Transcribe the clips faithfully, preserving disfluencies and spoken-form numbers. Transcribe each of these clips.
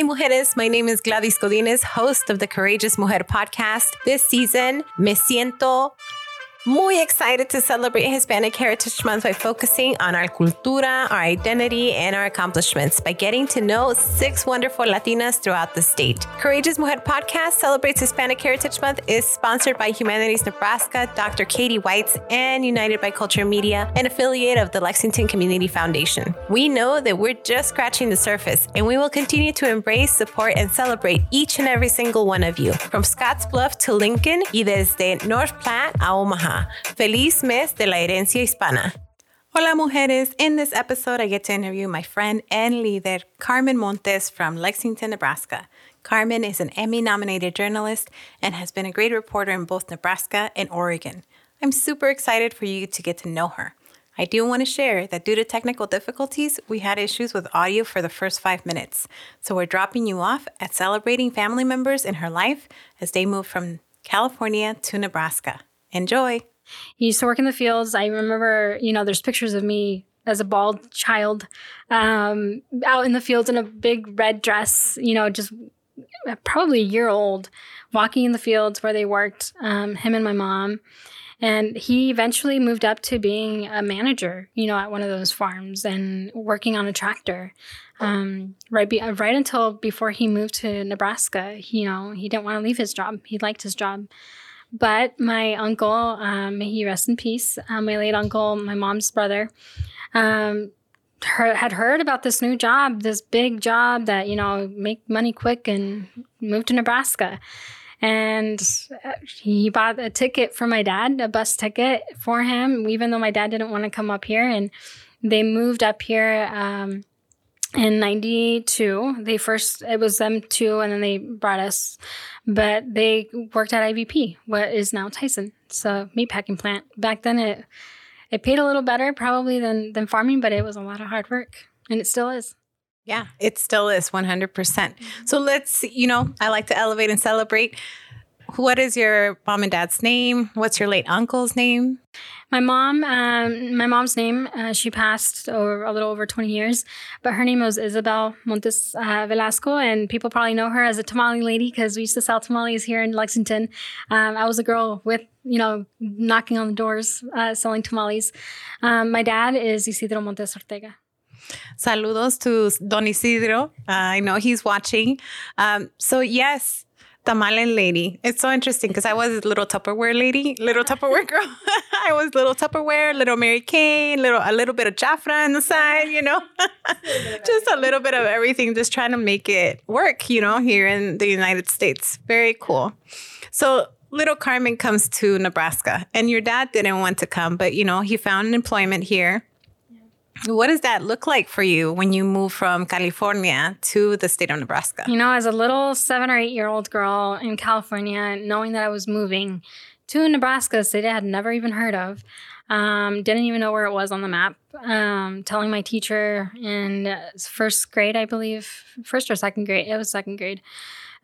Hey, mujeres. My name is Gladys Codines, host of the Courageous Mujer podcast. This season, me siento muy excited to celebrate Hispanic Heritage Month by focusing on our cultura, our identity, and our accomplishments by getting to know six wonderful Latinas throughout the state. Courageous Mujer podcast celebrates Hispanic Heritage Month is sponsored by Humanities Nebraska, Doctor Katie Weitz, and United by Culture Media, an affiliate of the Lexington Community Foundation. We know that we're just scratching the surface, and we will continue to embrace, support, and celebrate each and every single one of you, from Scottsbluff to Lincoln, y desde North Platte a Omaha. Feliz mes de la herencia hispana. Hola, mujeres. In this episode, I get to interview my friend and leader, Carmen Montes from Lexington, Nebraska. Carmen is an Emmy-nominated journalist and has been a great reporter in both Nebraska and Oregon. I'm super excited for you to get to know her. I do want to share that due to technical difficulties, we had issues with audio for the first five minutes. So we're dropping you off at celebrating family members in her life as they move from California to Nebraska. Enjoy. You used to work in the fields. I remember, you know, there's pictures of me as a bald child um, out in the fields in a big red dress, you know, just probably a year old, walking in the fields where they worked, um, him and my mom. And he eventually moved up to being a manager, you know, at one of those farms and working on a tractor. Um, right, be, right until before he moved to Nebraska, you know, he didn't want to leave his job. He liked his job. But my uncle, um, he rests in peace, um, my late uncle, my mom's brother, um, her, had heard about this new job, this big job that, you know, make money quick and move to Nebraska. And he bought a ticket for my dad, a bus ticket for him, even though my dad didn't want to come up here. And they moved up here um, in ninety-two. They first, it was them two, and then they brought us. But they worked at I V P, what is now Tyson. It's a meatpacking plant. Back then, it it paid a little better probably than, than farming, but it was a lot of hard work, and it still is. Yeah, it still is, one hundred percent. Mm-hmm. So let's, you know, I like to elevate and celebrate. What is your mom and dad's name? What's your late uncle's name? My mom, um, my mom's name, uh, she passed over a little over twenty years, but her name was Isabel Montes uh, Velasco, and people probably know her as a tamale lady because we used to sell tamales here in Lexington. Um, I was a girl with, you know, knocking on the doors, uh, selling tamales. Um, my dad is Isidro Montes Ortega. Saludos to Don Isidro. Uh, I know he's watching. Um, so yes. Tamale lady. It's so interesting because I was a little Tupperware lady, little Tupperware girl. I was little Tupperware, little Mary Kay, little a little bit of Jafra on the side, you know, just a little bit of everything, just trying to make it work, you know, here in the United States. Very cool. So little Carmen comes to Nebraska, and your dad didn't want to come, but, you know, he found employment here. What does that look like for you when you move from California to the state of Nebraska? You know, as a little seven or eight year old girl in California, knowing that I was moving to Nebraska, a state I had never even heard of, um, didn't even know where it was on the map, um, telling my teacher in first grade, I believe, first or second grade, it was second grade,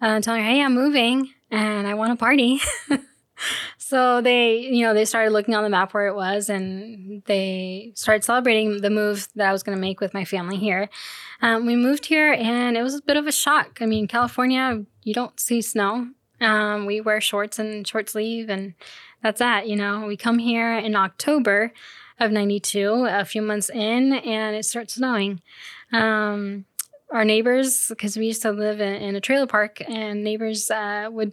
uh, telling her, hey, I'm moving and I want to party. So they, you know, they started looking on the map where it was, and they started celebrating the move that I was going to make with my family here. Um, we moved here, and it was a bit of a shock. I mean, California, you don't see snow. Um, we wear shorts and short sleeve, and that's that, you know. We come here in October of ninety-two, a few months in, and it starts snowing. Um, our neighbors, because we used to live in, in a trailer park, and neighbors uh, would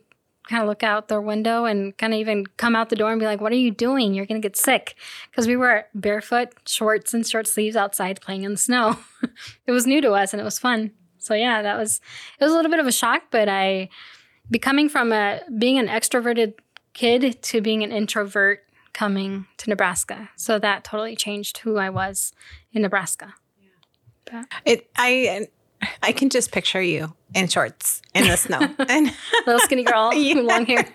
kind of look out their window and kind of even come out the door and be like, what are you doing? You're going to get sick. Because we were barefoot, shorts and short sleeves outside playing in the snow. It was new to us and it was fun. So yeah, that was, it was a little bit of a shock, but I, becoming from a, being an extroverted kid to being an introvert coming to Nebraska. So that totally changed who I was in Nebraska. Yeah. It, I, I can just picture you in shorts in the snow. And little skinny girl, yes. Long hair.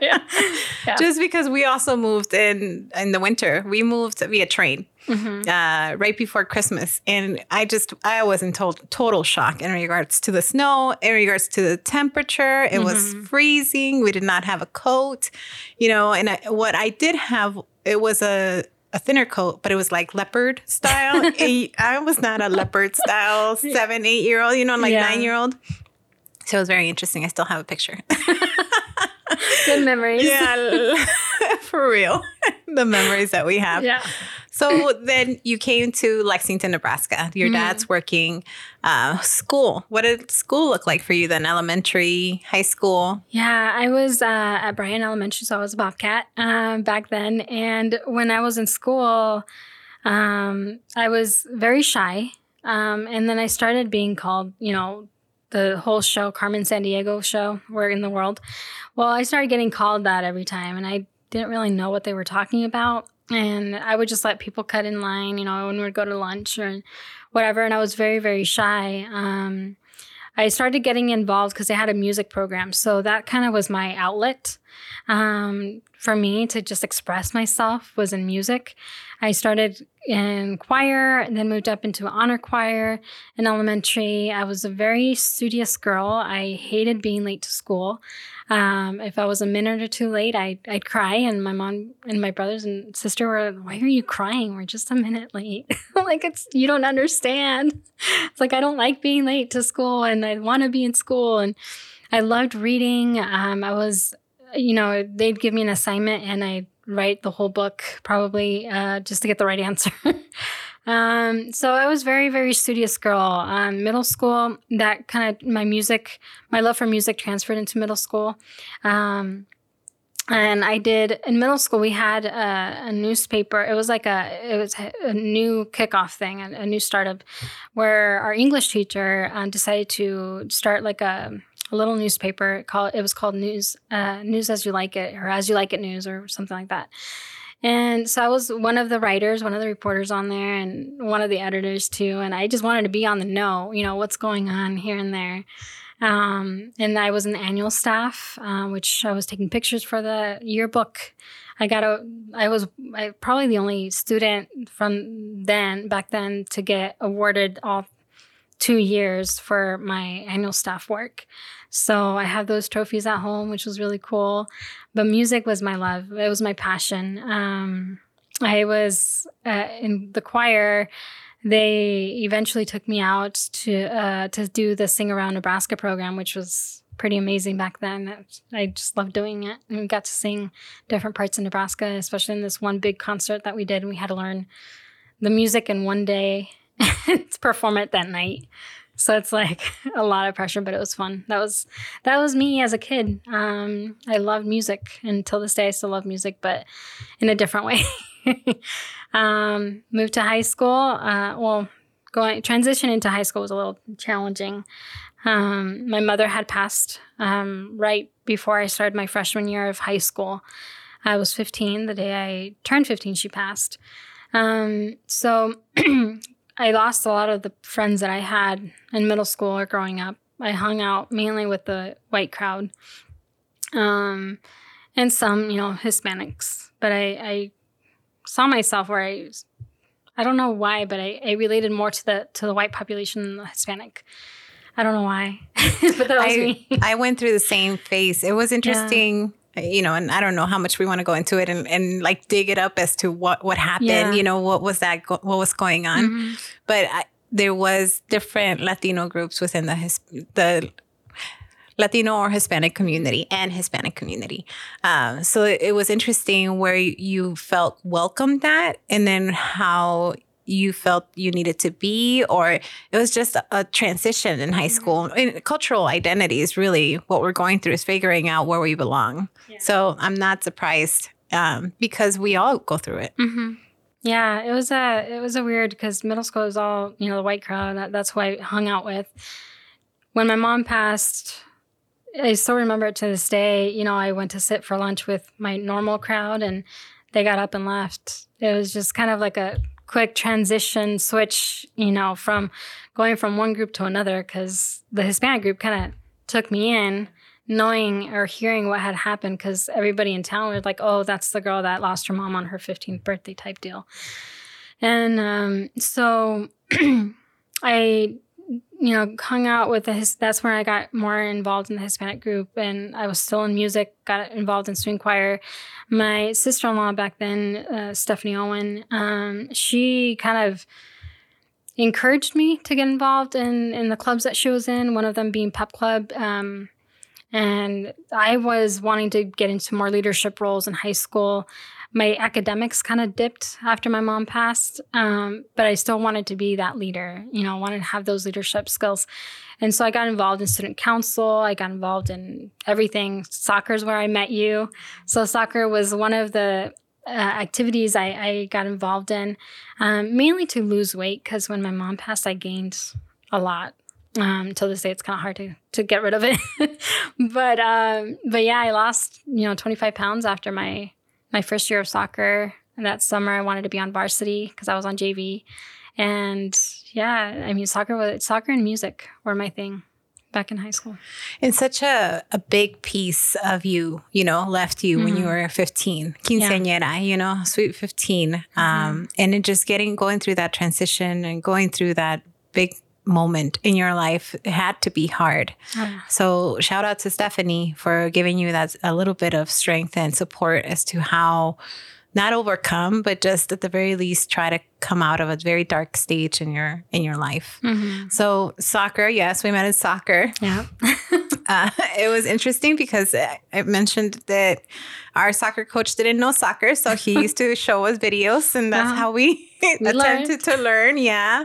Yeah. Yeah. Just because we also moved in in the winter. We moved via train mm-hmm. uh, right before Christmas. And I just, I was in to- total shock in regards to the snow, in regards to the temperature. It mm-hmm. was freezing. We did not have a coat, you know, and I, what I did have, it was a, a thinner coat, but it was like leopard style. eight, I was not a leopard style seven, eight year old, you know, like yeah. nine year old. So it was very interesting. I still have a picture. Good memories. Yeah, for real. The memories that we have. Yeah. So then you came to Lexington, Nebraska. Your mm-hmm. dad's working uh, school. What did school look like for you then? Elementary, high school? Yeah, I was uh, at Bryan Elementary, so I was a Bobcat um, back then. And when I was in school, um, I was very shy. Um, and then I started being called, you know, the whole show, Carmen San Diego show, We're in the World. Well, I started getting called that every time, and I didn't really know what they were talking about. And I would just let people cut in line, you know, when we would go to lunch or whatever. And I was very, very shy. Um, I started getting involved because they had a music program. So that kind of was my outlet um, for me to just express myself, was in music. I started in choir and then moved up into honor choir in elementary. I was a very studious girl. I hated being late to school. Um, if I was a minute or two late, I, I'd cry. And my mom and my brothers and sister were, why are you crying? We're just a minute late. Like, it's, you don't understand. It's like, I don't like being late to school and I want to be in school. And I loved reading. Um, I was, you know, they'd give me an assignment and I'd write the whole book probably uh, just to get the right answer. um, so I was very, very studious girl. Um, middle school, that kind of my music, my love for music transferred into middle school. Um, and I did, in middle school, we had a, a newspaper. It was like a, it was a new kickoff thing, a, a new startup where our English teacher um, decided to start like a, a little newspaper. Called, it was called News uh, News As You Like It, or As You Like It News, or something like that. And so I was one of the writers, one of the reporters on there, and one of the editors too. And I just wanted to be on the know, you know, what's going on here and there. Um, and I was an annual staff, uh, which I was taking pictures for the yearbook. I got a, I was I, probably the only student from then, back then, to get awarded all two years for my annual staff work. So I have those trophies at home, which was really cool. But music was my love. It was my passion. Um, I was uh, in the choir. They eventually took me out to uh, to do the Sing Around Nebraska program, which was pretty amazing back then. I just loved doing it. And we got to sing different parts of Nebraska, especially in this one big concert that we did. We had to learn the music in one day. Perform it that night. So it's like a lot of pressure, but it was fun. That was that was me as a kid. Um, I loved music, and till this day I still love music, but in a different way. um, moved to high school. Uh, well, going transition into high school was a little challenging. Um, my mother had passed um, right before I started my freshman year of high school. I was fifteen. The day I turned fifteen, she passed. Um, so... I lost a lot of the friends that I had in middle school or growing up. I hung out mainly with the white crowd um, and some, you know, Hispanics. But I, I saw myself where I, I don't know why, but I, I related more to the to the white population than the Hispanic. I don't know why, but that was I, me. I went through the same phase. It was interesting. Yeah. You know, and I don't know how much we want to go into it and, and like dig it up as to what, what happened, yeah. You know, what was that, go- what was going on. Mm-hmm. But I, there was different Latino groups within the his, the Latino or Hispanic community and Hispanic community. Um, so it, it was interesting where you felt welcomed at and then how you felt you needed to be, or it was just a transition in high school. And cultural identity is really what we're going through, is figuring out where we belong. Yeah. So I'm not surprised um, because we all go through it. Mm-hmm. Yeah, it was a it was a weird, because middle school was all, you know, the white crowd. That, that's who I hung out with. When my mom passed, I still remember it to this day. You know, I went to sit for lunch with my normal crowd and they got up and left. It was just kind of like a quick transition switch, you know, from going from one group to another, because the Hispanic group kind of took me in, knowing or hearing what had happened, because everybody in town was like, oh, that's the girl that lost her mom on her fifteenth birthday type deal. And um, so I, you know, hung out with the his- that's where I got more involved in the Hispanic group. And I was still in music, got involved in swing choir. My sister-in-law back then, uh, Stephanie Owen, um, she kind of encouraged me to get involved in, in the clubs that she was in, one of them being Pep Club. Um, and I was wanting to get into more leadership roles in high school. My academics kind of dipped after my mom passed, um, but I still wanted to be that leader. You know, I wanted to have those leadership skills. And so I got involved in student council. I got involved in everything. Soccer is where I met you. So soccer was one of the uh, activities I, I got involved in, um, mainly to lose weight, because when my mom passed, I gained a lot. Um, till this day, it's kind of hard to, to get rid of it. but um, but yeah, I lost, you know, twenty-five pounds after my My first year of soccer. That summer, I wanted to be on varsity because I was on J V, and yeah, I mean, soccer was soccer and music were my thing back in high school. And such a, a big piece of you, you know, left you mm-hmm. when you were fifteen, quinceañera, yeah. you know, sweet fifteen, mm-hmm. um, and it just getting going through that transition and going through that big moment in your life had to be hard. Yeah. So shout out to Stephanie for giving you that a little bit of strength and support as to how not overcome, but just at the very least try to come out of a very dark stage in your in your life. Mm-hmm. So soccer, yes, we met in soccer. Yeah. Uh, it was interesting because I mentioned that our soccer coach didn't know soccer, so he used to show us videos, and that's wow. how we, we attempted learned. to learn. Yeah.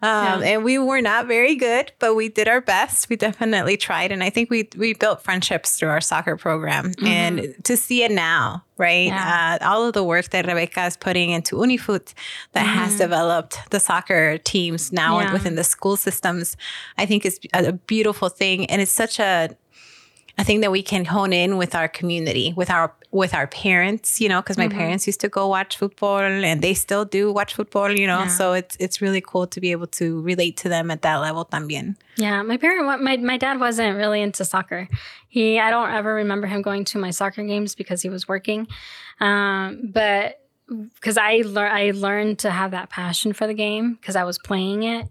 Um, yeah. And we were not very good, but we did our best. We definitely tried. And I think we we built friendships through our soccer program. Mm-hmm. And to see it now, right? Yeah. Uh, all of the work that Rebecca is putting into UniFoot that mm-hmm. has developed the soccer teams now yeah. within the school systems, I think is a beautiful thing. And it's such a... I think that we can hone in with our community, with our with our parents, you know, because my mm-hmm. parents used to go watch football and they still do watch football, you know, yeah. so it's it's really cool to be able to relate to them at that level también. Yeah, my parent, my my dad wasn't really into soccer. He, I don't ever remember him going to my soccer games because he was working, um, but because I lear- I learned to have that passion for the game because I was playing it,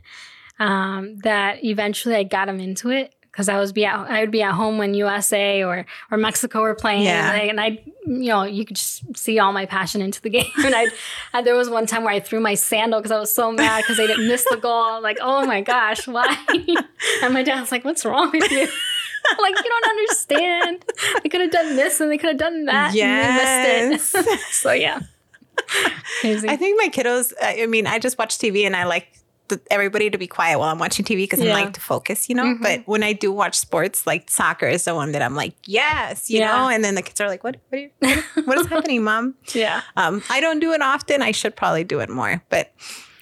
um, that eventually I got him into it. Because I was be at, I would be at home when U S A or, or Mexico were playing, yeah. and I, you know, you could just see all my passion into the game. And I, I there was one time where I threw my sandal because I was so mad because they didn't miss the goal. Like, oh my gosh, why? And my dad's like, "What's wrong with you?" Like, you don't understand. They could have done this and they could have done that, yes. and they missed it. So yeah, crazy. I think my kiddos. I mean, I just watch T V and I like everybody to be quiet while I'm watching T V because yeah. I like to focus, you know, mm-hmm. but when I do watch sports, like soccer is the one that I'm like, yes, you yeah. know, and then the kids are like, what, what, are you, what, are, what is happening, Mom? Yeah. Um, I don't do it often. I should probably do it more, but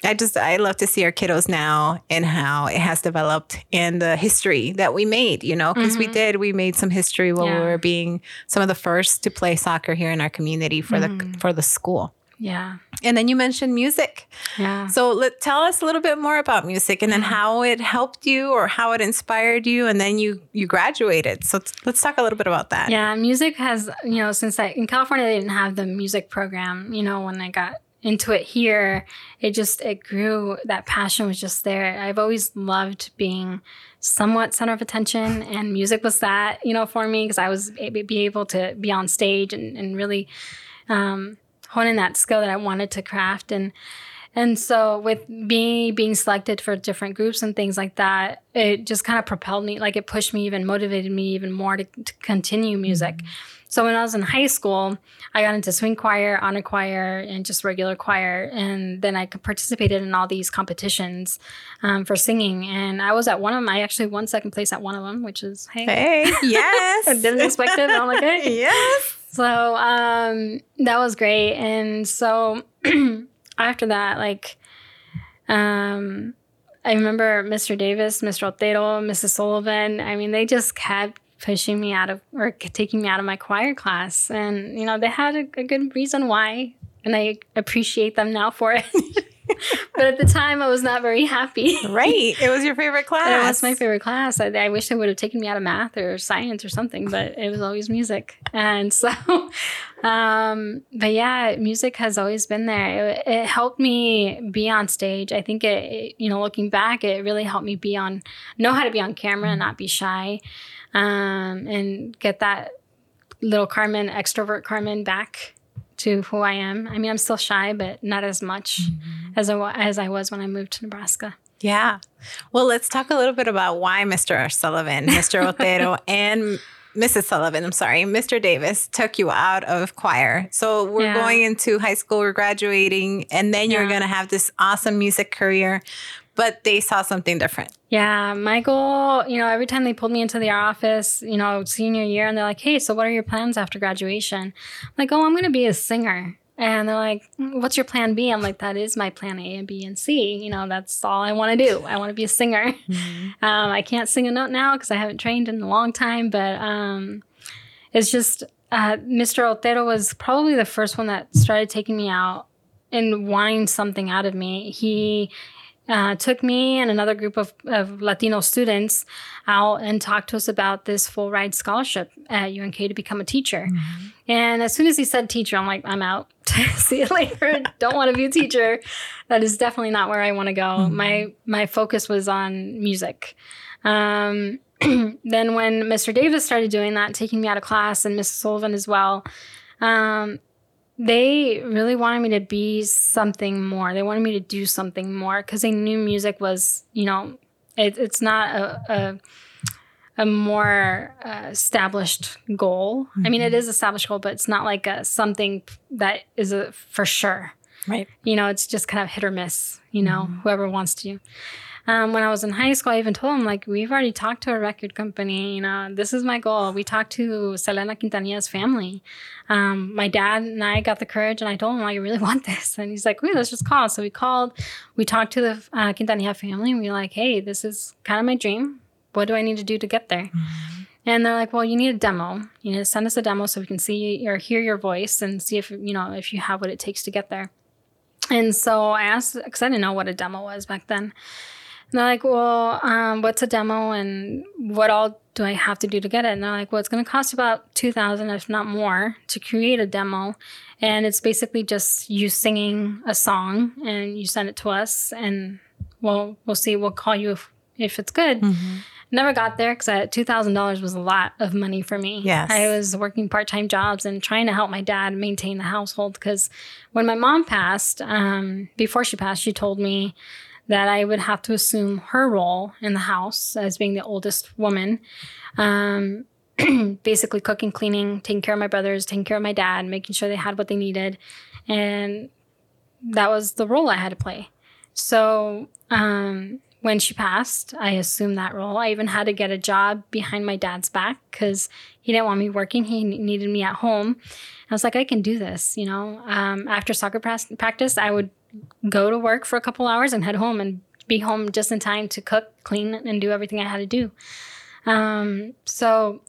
I just, I love to see our kiddos now and how it has developed and the history that we made, you know, because mm-hmm. we did, we made some history while yeah. we were being some of the first to play soccer here in our community for mm-hmm. the, for the school. Yeah. And then you mentioned music. Yeah. So let, tell us a little bit more about music and then how it helped you or how it inspired you. And then you, you graduated. So t- let's talk a little bit about that. Yeah. Music has, you know, since I, in California, they didn't have the music program, you know, when I got into it here, it just, it grew, that passion was just there. I've always loved being somewhat center of attention, and music was that, you know, for me, because I was able, be able to be on stage and, and really, um, hone in that skill that I wanted to craft. And and so with me being selected for different groups and things like that, it just kind of propelled me, like it pushed me even, motivated me even more to, to continue music. Mm-hmm. So when I was in high school, I got into swing choir, honor choir, and just regular choir. And then I participated in all these competitions um, for singing. And I was at one of them. I actually won second place at one of them, which is, hey. Hey, yes. I didn't expect it. I'm like, hey. Yes. So um, that was great. And so after that, like, um, I remember Mister Davis, Mister Otero, Missus Sullivan. I mean, they just kept pushing me out of or taking me out of my choir class. And, you know, they had a, a good reason why. And I appreciate them now for it. But at the time, I was not very happy. Right. It was your favorite class. It was my favorite class. I, I wish they would have taken me out of math or science or something, but it was always music. And so, um, but yeah, music has always been there. It, it helped me be on stage. I think it, it, you know, looking back, it really helped me be on, know how to be on camera and not be shy, um, and get that little Carmen, extrovert Carmen back to who I am. I mean, I'm still shy, but not as much mm-hmm. as I, as I was when I moved to Nebraska. Yeah. Well, let's talk a little bit about why Mister Sullivan, Mister Otero, and Missus Sullivan, I'm sorry, Mister Davis took you out of choir. So we're yeah. going into high school, we're graduating, and then you're yeah. going to have this awesome music career. But they saw something different. Yeah, my goal, you know, every time they pulled me into their office, you know, senior year, and they're like, hey, so what are your plans after graduation? I'm like, oh, I'm going to be a singer. And they're like, what's your plan B? I'm like, that is my plan A and B and C. You know, that's all I want to do. I want to be a singer. Mm-hmm. Um, I can't sing a note now because I haven't trained in a long time. But um, it's just uh, Mister Otero was probably the first one that started taking me out and wanting something out of me. He... Uh, took me and another group of, of Latino students out and talked to us about this full ride scholarship at U N K to become a teacher. Mm-hmm. And as soon as he said teacher, I'm like, I'm out. See you later. Don't want to be a teacher. That is definitely not where I want to go. Mm-hmm. My my focus was on music. Um, then when Mister Davis started doing that, taking me out of class, and Missus Sullivan as well, um, they really wanted me to be something more. They wanted me to do something more because they knew music was, you know, it, it's not a a, a more uh, established goal. Mm-hmm. I mean, it is established goal, but it's not like a, something that is a, for sure. Right. You know, it's just kind of hit or miss, you know, mm-hmm. whoever wants to. Um, when I was in high school, I even told them, like, we've already talked to a record company. You know, this is my goal. We talked to Selena Quintanilla's family. Um, my dad and I got the courage, and I told him, I really want this. And he's like, wait, let's just call. So we called. We talked to the uh, Quintanilla family, and we were like, hey, this is kind of my dream. What do I need to do to get there? Mm-hmm. And they're like, well, you need a demo. You need to send us a demo so we can see or hear your voice and see if, you know, if you have what it takes to get there. And so I asked, because I didn't know what a demo was back then. And they're like, well, um, what's a demo and what all do I have to do to get it? And they're like, well, it's going to cost about two thousand dollars, if not more, to create a demo. And it's basically just you singing a song and you send it to us and we'll, we'll see. We'll call you if, if it's good. Mm-hmm. Never got there because two thousand dollars was a lot of money for me. Yes. I was working part-time jobs and trying to help my dad maintain the household because when my mom passed, um, before she passed, she told me that I would have to assume her role in the house as being the oldest woman, um, basically cooking, cleaning, taking care of my brothers, taking care of my dad, making sure they had what they needed. And that was the role I had to play. So um, when she passed, I assumed that role. I even had to get a job behind my dad's back because he didn't want me working. He needed me at home. I was like, I can do this, you know. Um, after soccer practice, I would go to work for a couple hours and head home and be home just in time to cook, clean, and do everything I had to do. Um, so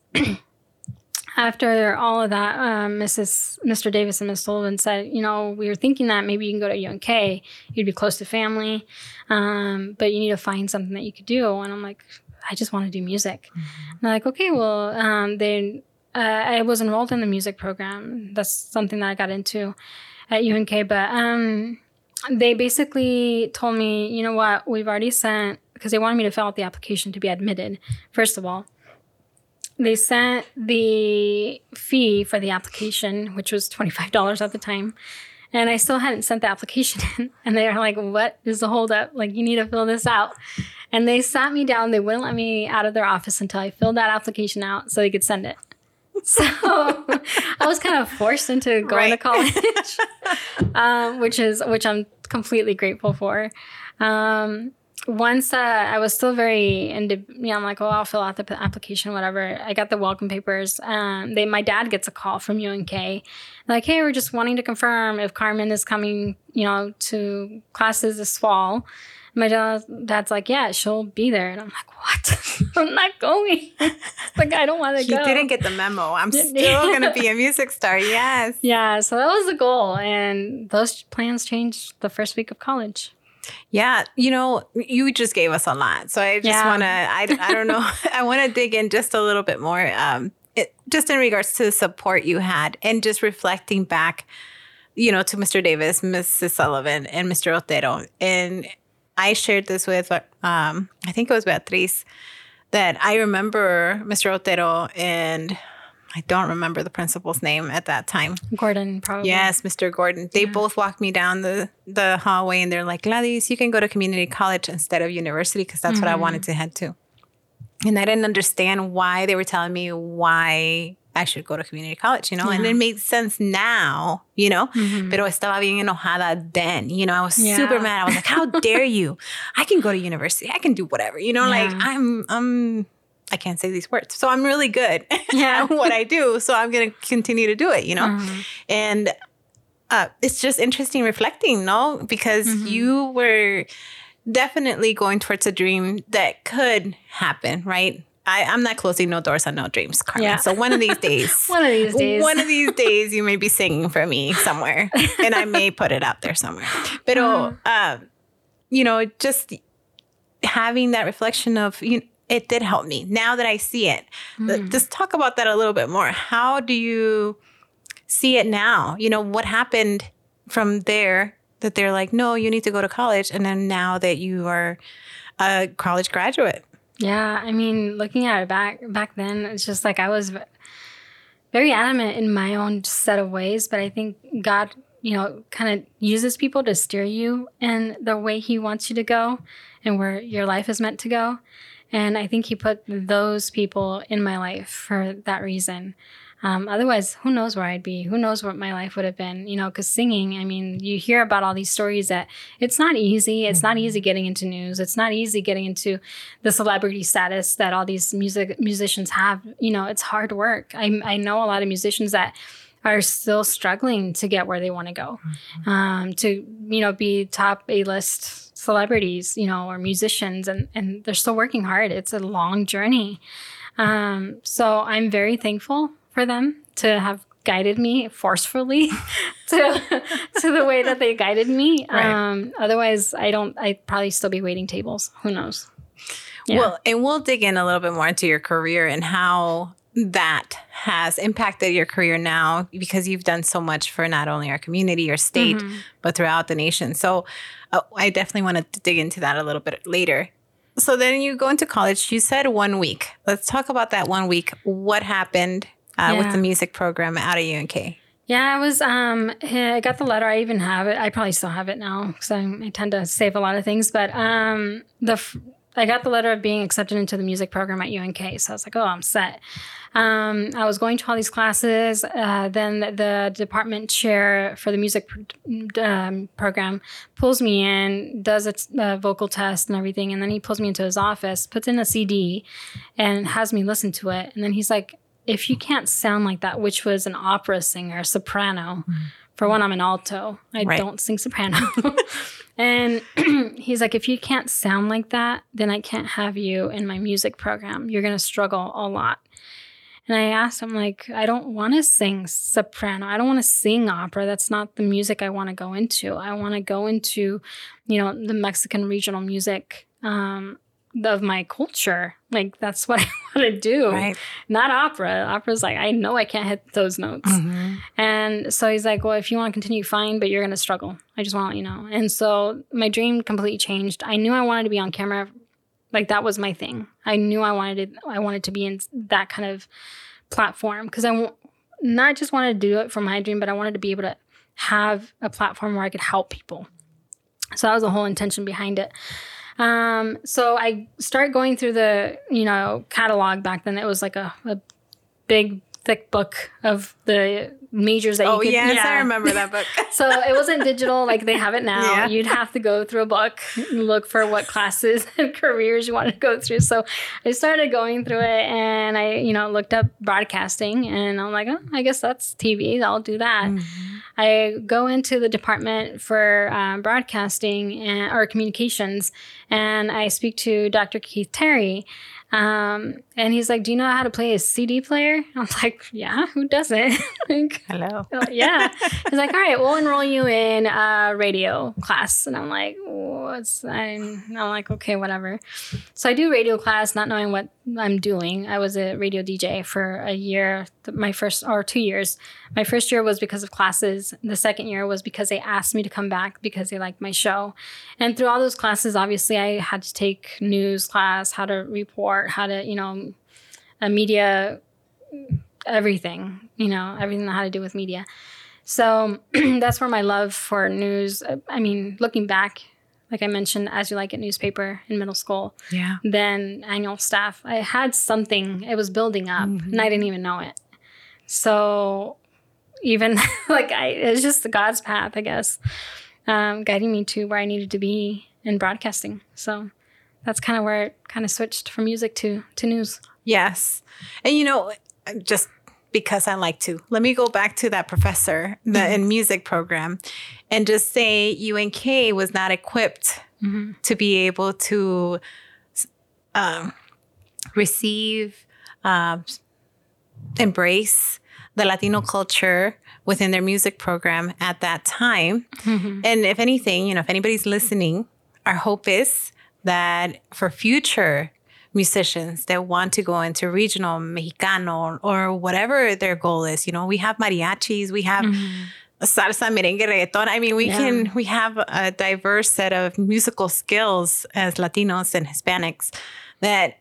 after all of that, um, Missus Mister Davis and Miz Sullivan said, you know, we were thinking that maybe you can go to U N K. You'd be close to family, um, but you need to find something that you could do. And I'm like, I just want to do music. Mm-hmm. And they're like, okay, well, um, they, uh, I was enrolled in the music program. That's something that I got into at U N K, but um, they basically told me, you know what, we've already sent, because they wanted me to fill out the application to be admitted. First of all, they sent the fee for the application, which was twenty-five dollars at the time. And I still hadn't sent the application in. And they were like, what is the holdup? Like, you need to fill this out. And they sat me down. They wouldn't let me out of their office until I filled that application out so they could send it. So I was kind of forced into going right. to college, um, which is which I'm completely grateful for. Um, once uh, I was still very into, you know, I'm like, oh, I'll fill out the application, whatever. I got the welcome papers. Um, they, my dad gets a call from U N K, like, hey, we're just wanting to confirm if Carmen is coming, you know, to classes this fall. My dad, dad's like, yeah, she'll be there. And I'm like, what? I'm not going. Like, I don't want to go. You didn't get the memo. I'm still going to be a music star. Yes. Yeah. So that was the goal. And those plans changed the first week of college. Yeah. You know, you just gave us a lot. So I just yeah. want to, I, I don't know. I want to dig in just a little bit more, um, it, just in regards to the support you had and just reflecting back, you know, to Mister Davis, Missus Sullivan, and Mister Otero. And I shared this with, um, I think it was Beatriz, that I remember Mister Otero and I don't remember the principal's name at that time. Gordon, probably. Yes, Mister Gordon. They yeah. both walked me down the, the hallway and they're like, Gladys, you can go to community college instead of university because that's mm-hmm. what I wanted to head to. And I didn't understand why they were telling me why I should go to community college, you know, yeah. and it made sense now, you know, mm-hmm. pero estaba bien enojada then, you know, I was yeah. super mad. I was like, how dare you? I can go to university. I can do whatever, you know, yeah. like I'm, I'm, I can't say these words. So I'm really good yeah. at what I do. So I'm going to continue to do it, you know, mm-hmm. and uh, it's just interesting reflecting, no, because mm-hmm. you were definitely going towards a dream that could happen, right? I, I'm not closing no doors on no dreams, Carmen. Yeah. So one of these days, one of these days, one of these days, you may be singing for me somewhere, and I may put it out there somewhere. But mm-hmm. uh, you know, just having that reflection of you know, it did help me. Now that I see it, mm. just talk about that a little bit more. How do you see it now? You know, what happened from there that they're like, no, you need to go to college, and then now that you are a college graduate. Yeah, I mean, looking at it back back then, it's just like I was very adamant in my own set of ways. But I think God, you know, kind of uses people to steer you in the way He wants you to go and where your life is meant to go. And I think He put those people in my life for that reason. Um, otherwise, who knows where I'd be? Who knows what my life would have been? You know, because singing, I mean, you hear about all these stories that it's not easy. It's mm-hmm. not easy getting into news. It's not easy getting into the celebrity status that all these music musicians have. You know, it's hard work. I, I know a lot of musicians that are still struggling to get where they want to go, mm-hmm. um, to, you know, be top A-list celebrities, you know, or musicians. And, and they're still working hard. It's a long journey. Um, so I'm very thankful for them to have guided me forcefully to to the way that they guided me. Right. Um, otherwise, I don't. I'd probably still be waiting tables. Who knows? Yeah. Well, and we'll dig in a little bit more into your career and how that has impacted your career now, because you've done so much for not only our community, your state, mm-hmm. but throughout the nation. So uh, I definitely want to dig into that a little bit later. So then you go into college. You said one week. Let's talk about that one week. What happened? Uh, yeah. With the music program out of U N K. Yeah, I was, um, I got the letter. I even have it. I probably still have it now because I, I tend to save a lot of things. But um, the I got the letter of being accepted into the music program at U N K. So I was like, oh, I'm set. Um, I was going to all these classes. Uh, then the, the department chair for the music pro- um, program pulls me in, does a, t- a vocal test and everything. And then he pulls me into his office, puts in a C D and has me listen to it. And then he's like, if you can't sound like that, which was an opera singer, soprano, mm-hmm. for one, I'm an alto. I right. don't sing soprano. And he's like, if you can't sound like that, then I can't have you in my music program. You're going to struggle a lot. And I asked him, like, I don't want to sing soprano. I don't want to sing opera. That's not the music I want to go into. I want to go into, you know, the Mexican regional music um of my culture. Like, that's what I want to do. Right. Not opera. Opera's like, I know I can't hit those notes. Mm-hmm. And so he's like, well, if you want to continue, fine, but you're going to struggle. I just want to let you know. And so my dream completely changed. I knew I wanted to be on camera. Like, that was my thing. I knew I wanted to, I wanted to be in that kind of platform because I w- not just wanted to do it for my dream, but I wanted to be able to have a platform where I could help people. So that was the whole intention behind it. Um, so I start going through the, you know, catalog. Back then it was like a, a big, thick book of the majors that oh, you could. Oh, yes, yeah. I remember that book. So it wasn't digital like they have it now. Yeah. You'd have to go through a book, look for what classes and careers you wanted to go through. So I started going through it and I, you know, looked up broadcasting and I'm like, oh, I guess that's T V. I'll do that. Mm-hmm. I go into the department for um, broadcasting and, or communications, and I speak to Doctor Keith Terry. Um, and he's like, do you know how to play a C D player? I'm like, yeah, who doesn't? Like, hello. Yeah. He's like, all right, we'll enroll you in a radio class. And I'm like, what's, I'm, I'm like, okay, whatever. So I do radio class, not knowing what I'm doing. I was a radio D J for a year, my first, or two years. My first year was because of classes. The second year was because they asked me to come back because they liked my show. And through all those classes, obviously I had to take news class, how to report, how to, you know, a media everything, you know, everything that had to do with media. So that's where my love for news, I mean, looking back, like I mentioned, As You Like It newspaper in middle school. Yeah. Then annual staff. I had something. It was building up, mm-hmm. and I didn't even know it. So even like I, it's just the God's path, I guess, um, guiding me to where I needed to be in broadcasting. So that's kind of where it kind of switched from music to to news. Yes. And, you know, just because I like to, let me go back to that professor the, mm-hmm. in music program and just say U N K was not equipped mm-hmm. to be able to um, receive, uh, embrace the Latino culture within their music program at that time. Mm-hmm. And if anything, you know, if anybody's listening, our hope is that for future musicians that want to go into regional, Mexicano, or whatever their goal is. You know, we have mariachis, we have mm-hmm. salsa, merengue, reggaeton. I mean, we yeah. can, we have a diverse set of musical skills as Latinos and Hispanics that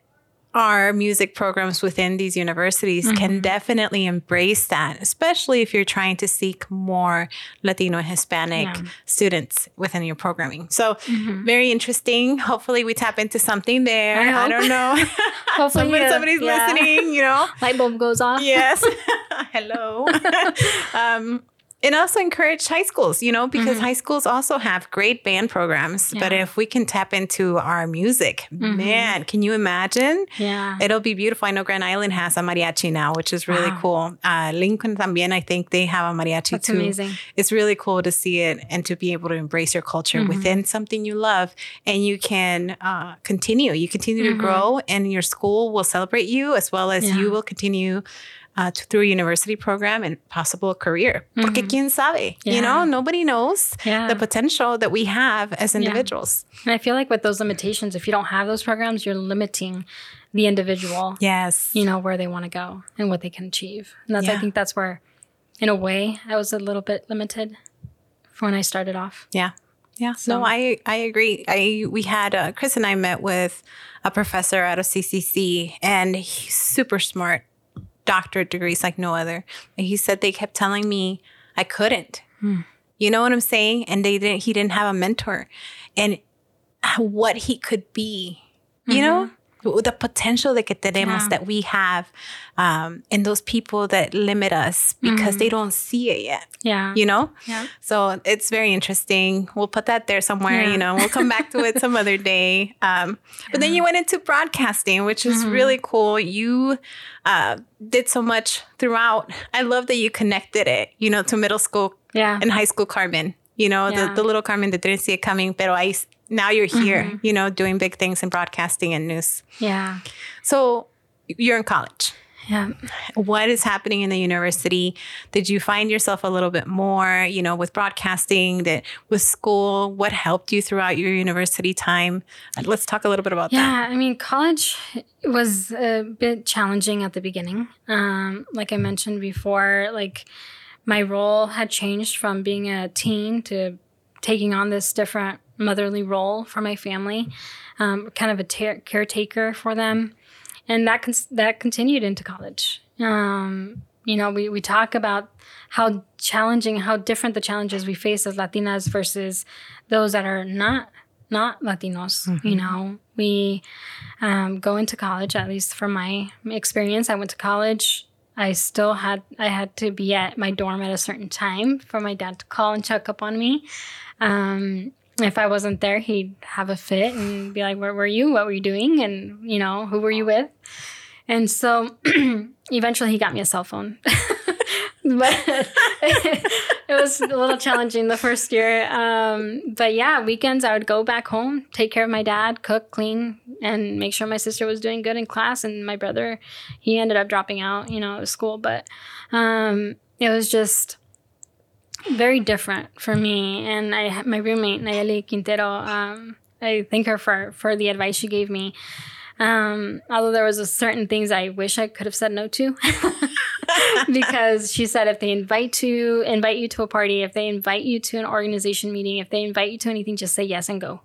our music programs within these universities mm-hmm. can definitely embrace that, especially if you're trying to seek more Latino and Hispanic yeah. students within your programming. So mm-hmm. very interesting. Hopefully we tap into something there. I, I don't know. Hopefully Somebody, somebody's yeah. listening, you know. Light bulb goes off. Yes. Hello. um, and also encourage high schools, you know, because mm-hmm. high schools also have great band programs. Yeah. But if we can tap into our music, mm-hmm. man, can you imagine? Yeah. It'll be beautiful. I know Grand Island has a mariachi now, which is really wow. cool. Uh, Lincoln también, I think they have a mariachi That's too. Amazing. It's really cool to see it and to be able to embrace your culture mm-hmm. within something you love. And you can uh, continue. You continue mm-hmm. to grow and your school will celebrate you as well as yeah. you will continue Uh, to, through a university program and possible career. Mm-hmm. Porque quién sabe? Yeah. You know, nobody knows yeah. the potential that we have as individuals. Yeah. And I feel like with those limitations, if you don't have those programs, you're limiting the individual. Yes. You know, where they want to go and what they can achieve. And that's, yeah. I think that's where, in a way, I was a little bit limited for when I started off. Yeah. Yeah. So. No, I, I agree. I we had uh, Chris and I met with a professor out of C C C and he's super smart. Doctorate degrees like no other. And he said they kept telling me I couldn't. Hmm. You know what I'm saying? And they didn't. He didn't have a mentor, and what he could be. Mm-hmm. You know, the potential that tenemos yeah. that we have, um, and those people that limit us because mm-hmm. they don't see it yet. Yeah. You know. Yeah. So it's very interesting. We'll put that there somewhere. Yeah. You know, we'll come back to it some other day. Um, yeah. But then you went into broadcasting, which is mm-hmm. really cool. You. Uh, did so much throughout. I love that you connected it, you know, to middle school yeah. and high school Carmen, you know, yeah. the, the little Carmen that didn't see it coming, pero I, now you're here, mm-hmm. you know, doing big things in broadcasting and news. Yeah. So you're in college. Yeah. What is happening in the university? Did you find yourself a little bit more, you know, with broadcasting, that with school? What helped you throughout your university time? Let's talk a little bit about yeah, that. Yeah, I mean, college was a bit challenging at the beginning. Um, like I mentioned before, like my role had changed from being a teen to taking on this different motherly role for my family, um, kind of a ter- caretaker for them. And that con- that continued into college. Um, you know, we, we talk about how challenging, how different the challenges we face as Latinas versus those that are not not Latinos. Mm-hmm. You know, we um, go into college, at least from my experience. I went to college. I still had I had to be at my dorm at a certain time for my dad to call and check up on me. Um, If I wasn't there, he'd have a fit and be like, where were you? What were you doing? And, you know, who were you with? And so eventually he got me a cell phone. But it was a little challenging the first year. Um, but, yeah, weekends I would go back home, take care of my dad, cook, clean, and make sure my sister was doing good in class. And my brother, he ended up dropping out, you know, of school. But um, it was just very different for me. And I, my roommate, Nayeli Quintero, um, I thank her for, for the advice she gave me. Um, although there was a certain things I wish I could have said no to. Because she said if they invite you, invite you to a party, if they invite you to an organization meeting, if they invite you to anything, just say yes and go.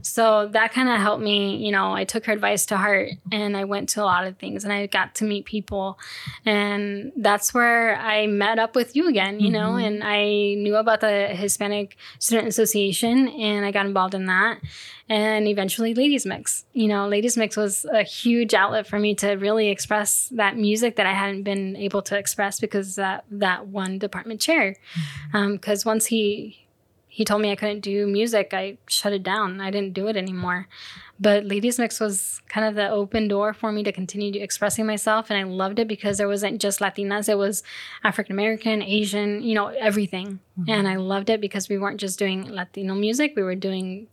So that kind of helped me, you know, I took her advice to heart and I went to a lot of things and I got to meet people. And that's where I met up with you again, you mm-hmm. know, and I knew about the Hispanic Student Association and I got involved in that. And eventually Ladies Mix, you know, Ladies Mix was a huge outlet for me to really express that music that I hadn't been able to express because that, that one department chair. Because um, once he... He told me I couldn't do music. I shut it down. I didn't do it anymore. But Ladies Mix was kind of the open door for me to continue expressing myself. And I loved it because there wasn't just Latinas. It was African-American, Asian, you know, everything. Mm-hmm. And I loved it because we weren't just doing Latino music. We were doing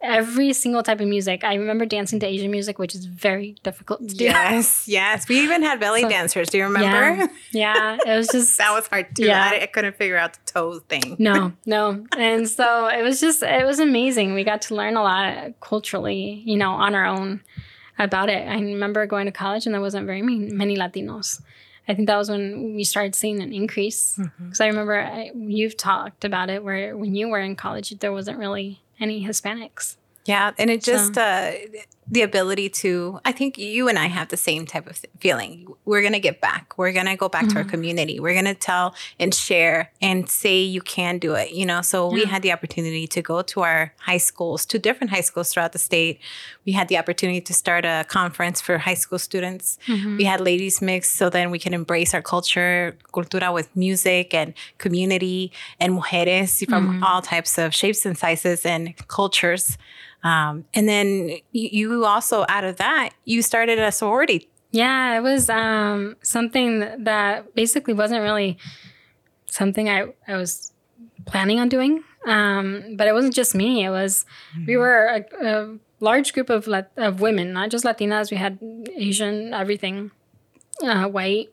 every single type of music. I remember dancing to Asian music, which is very difficult to do. Yes, yes. We even had belly so, dancers. Do you remember? Yeah, yeah, it was just... that was hard, too. Yeah. I, I couldn't figure out the toe thing. No, no. And so it was just... It was amazing. We got to learn a lot culturally, you know, on our own about it. I remember going to college and there wasn't very many Latinos. I think that was when we started seeing an increase. Because mm-hmm. I remember I, you've talked about it where when you were in college, there wasn't really... any Hispanics. Yeah. And it just, so. uh, the ability to, I think you and I have the same type of feeling. We're going to get back. We're going to go back mm-hmm. to our community. We're going to tell and share and say you can do it, you know? So yeah. we had the opportunity to go to our high schools, two different high schools throughout the state. We had the opportunity to start a conference for high school students. Mm-hmm. We had Ladies Mix. So then we can embrace our culture, cultura with music and community and mujeres from mm-hmm. all types of shapes and sizes and cultures. Um, and then you also, out of that, you started a sorority. Yeah, it was um, something that basically wasn't really something I, I was planning on doing. Um, but it wasn't just me. It was, mm-hmm. we were a, a large group of of women, not just Latinas. We had Asian, everything, uh, white.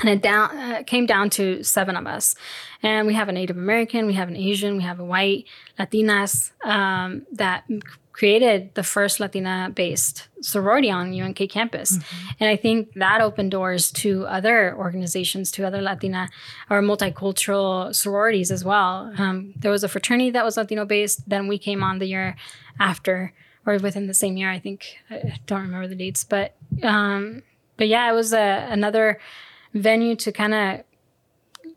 And it down, uh, came down to seven of us. And we have a Native American, we have an Asian, we have a white, Latinas, um, that created the first Latina-based sorority on U N K campus. Mm-hmm. And I think that opened doors to other organizations, to other Latina or multicultural sororities as well. Um, there was a fraternity that was Latino-based. Then we came on the year after, or within the same year, I think. I don't remember the dates. But, um, but yeah, it was a, another... venue to kind of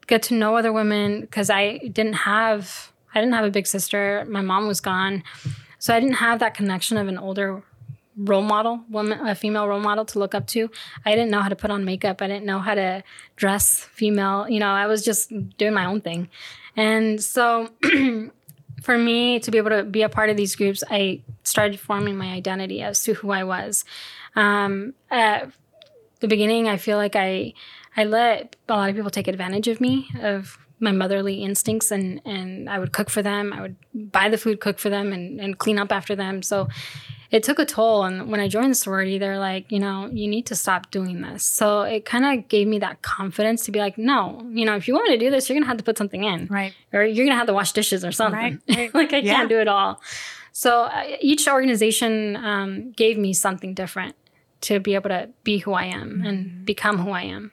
get to know other women because I didn't have I didn't have a big sister. My mom was gone, so I didn't have that connection of an older role model, woman, a female role model to look up to. I didn't know how to put on makeup. I didn't know how to dress female. You know, I was just doing my own thing, and so for me to be able to be a part of these groups, I started forming my identity as to who I was. Um, uh, The beginning, I feel like I I let a lot of people take advantage of me, of my motherly instincts, and, and I would cook for them. I would buy the food, cook for them, and, and clean up after them. So it took a toll. And when I joined the sorority, they're like, you know, you need to stop doing this. So it kind of gave me that confidence to be like, no, you know, if you want me to do this, you're going to have to put something in. Right. Or you're going to have to wash dishes or something. Right. Right. Like I yeah. can't do it all. So each organization um, gave me something different to be able to be who I am and become who I am.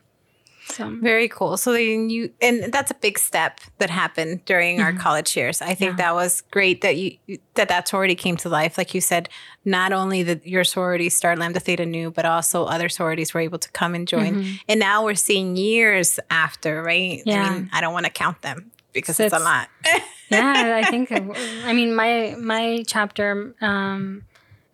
So very cool. So then you, and that's a big step that happened during mm-hmm. our college years. I think yeah. that was great that you, that that sorority came to life. Like you said, not only that your sorority started Lambda Theta Nu, but also other sororities were able to come and join. Mm-hmm. And now we're seeing years after, right? Yeah. I mean, I don't want to count them because so it's, it's a lot. Yeah, I think, I mean, my, my chapter, um,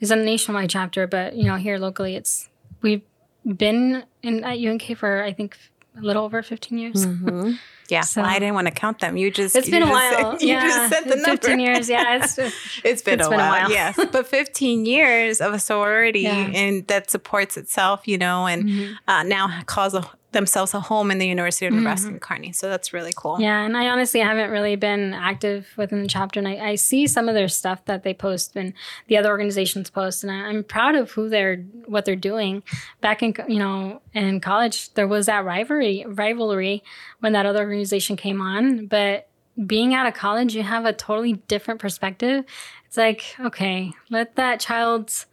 it's a nationwide chapter, but, you know, here locally, it's we've been in at U N K for, I think, a little over fifteen years. Mm-hmm. Yeah. So, well, I didn't want to count them. You just It's been a while. Said, yeah. You just said the number. fifteen years. Yeah. It's, just, it's been, it's a, been while. a while. Yes. But fifteen years of a sorority yeah. and that supports itself, you know, and mm-hmm. uh, now calls a, themselves a home in the University of Nebraska mm-hmm. in Kearney. So that's really cool. Yeah. And I honestly haven't really been active within the chapter. And I, I see some of their stuff that they post and the other organizations post. And I, I'm proud of who they're, what they're doing. Back in, you know, in college, there was that rivalry, rivalry when that other organization came on. But being out of college, you have a totally different perspective. It's like, okay, let that child's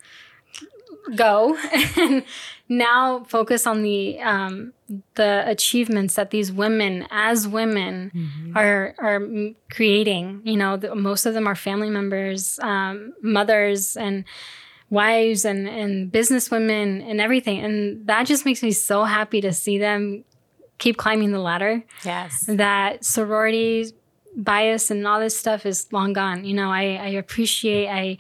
go and now focus on the um, the achievements that these women, as women, mm-hmm. are are creating. You know, the, most of them are family members, um, mothers, and wives, and and business women, and everything. And that just makes me so happy to see them keep climbing the ladder. Yes, that sorority bias and all this stuff is long gone. You know, I I appreciate I.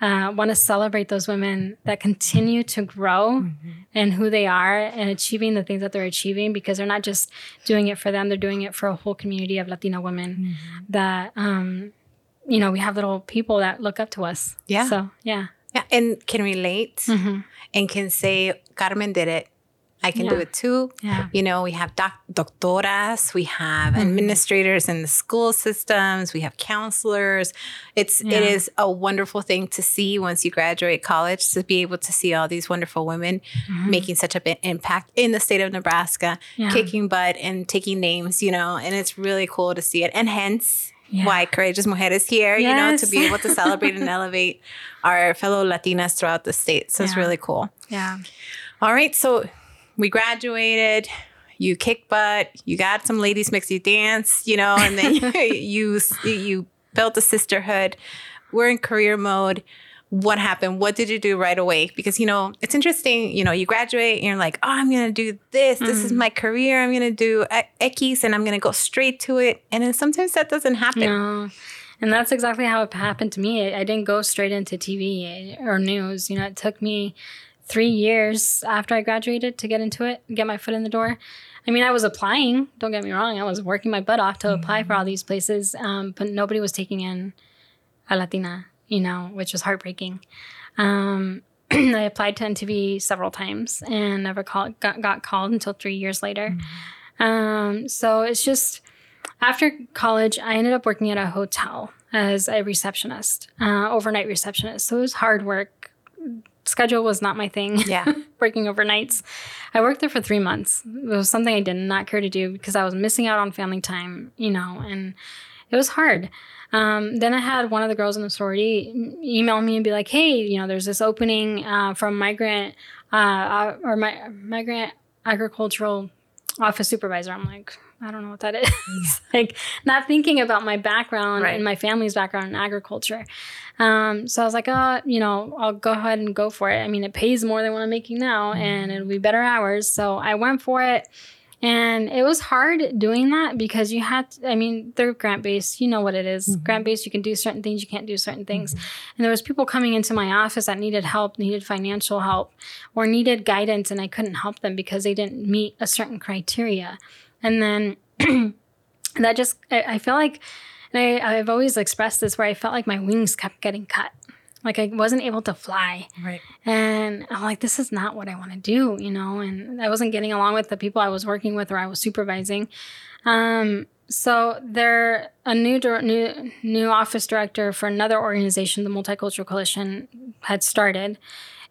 Uh, want to celebrate those women that continue to grow mm-hmm. and who they are and achieving the things that they're achieving, because they're not just doing it for them. They're doing it for a whole community of Latino women mm-hmm. that, um, you know, we have little people that look up to us. Yeah. So, yeah. Yeah. And can relate mm-hmm. and can say, Carmen did it. I can yeah. do it too. Yeah. You know, we have doc- doctoras, we have mm-hmm. administrators in the school systems, we have counselors. It's yeah. it is a wonderful thing to see once you graduate college, to be able to see all these wonderful women mm-hmm. making such an impact in the state of Nebraska, yeah. kicking butt and taking names, you know, and it's really cool to see it. And hence yeah. why Courageous Mujer is here, yes. you know, to be able to celebrate and elevate our fellow Latinas throughout the state. So yeah. it's really cool. Yeah. All right. So we graduated, you kicked butt, you got some ladies mix, you danced, you know, and then you, you you built a sisterhood. We're in career mode. What happened? What did you do right away? Because, you know, it's interesting, you know, you graduate and you're like, oh, I'm going to do this. Mm. This is my career. I'm going to do X and I'm going to go straight to it. And then sometimes that doesn't happen. No. And that's exactly how it happened to me. I didn't go straight into T V or news. You know, it took me three years after I graduated to get into it, get my foot in the door. I mean, I was applying, don't get me wrong. I was working my butt off to mm-hmm. apply for all these places, um, but nobody was taking in a Latina, you know, which was heartbreaking. Um, I applied to N T V several times and never call, got, got called until three years later. Mm-hmm. Um, so it's just, after college, I ended up working at a hotel as a receptionist, uh, overnight receptionist. So it was hard work. Schedule was not my thing. Yeah. Working overnights. I worked there for three months. It was something I did not care to do because I was missing out on family time, you know, and it was hard. Um, then I had one of the girls in the sorority email me and be like, hey, you know, there's this opening uh, from migrant uh, or my migrant agricultural office supervisor. I'm like, I don't know what that is. Yeah. Like, not thinking about my background right. and my family's background in agriculture. Um, so I was like, oh, you know, I'll go ahead and go for it. I mean, it pays more than what I'm making now and it'll be better hours. So I went for it. And it was hard doing that because you had to, I mean, they're grant-based. You know what it is. Mm-hmm. Grant-based, you can do certain things. You can't do certain things. Mm-hmm. And there was people coming into my office that needed help, needed financial help, or needed guidance, and I couldn't help them because they didn't meet a certain criteria. And then that just, I, I feel like, and I, I've always expressed this, where I felt like my wings kept getting cut. Like I wasn't able to fly. Right. And I'm like, this is not what I want to do, you know, and I wasn't getting along with the people I was working with or I was supervising. Um, so there, a new, new, new office director for another organization, the Multicultural Coalition, had started.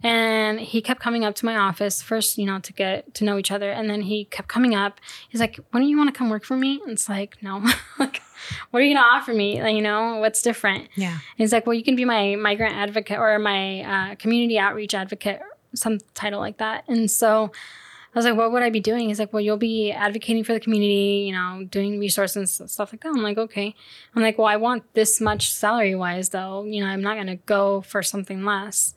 And he kept coming up to my office first, you know, to get to know each other. And then he kept coming up. He's like, why don't you want to come work for me? And it's like, no. Like, what are you going to offer me? Like, you know, what's different? Yeah. And he's like, well, you can be my migrant advocate or my uh, community outreach advocate, some title like that. And so I was like, what would I be doing? He's like, well, you'll be advocating for the community, you know, doing resources and stuff like that. I'm like, okay. I'm like, well, I want this much salary-wise, though. You know, I'm not going to go for something less.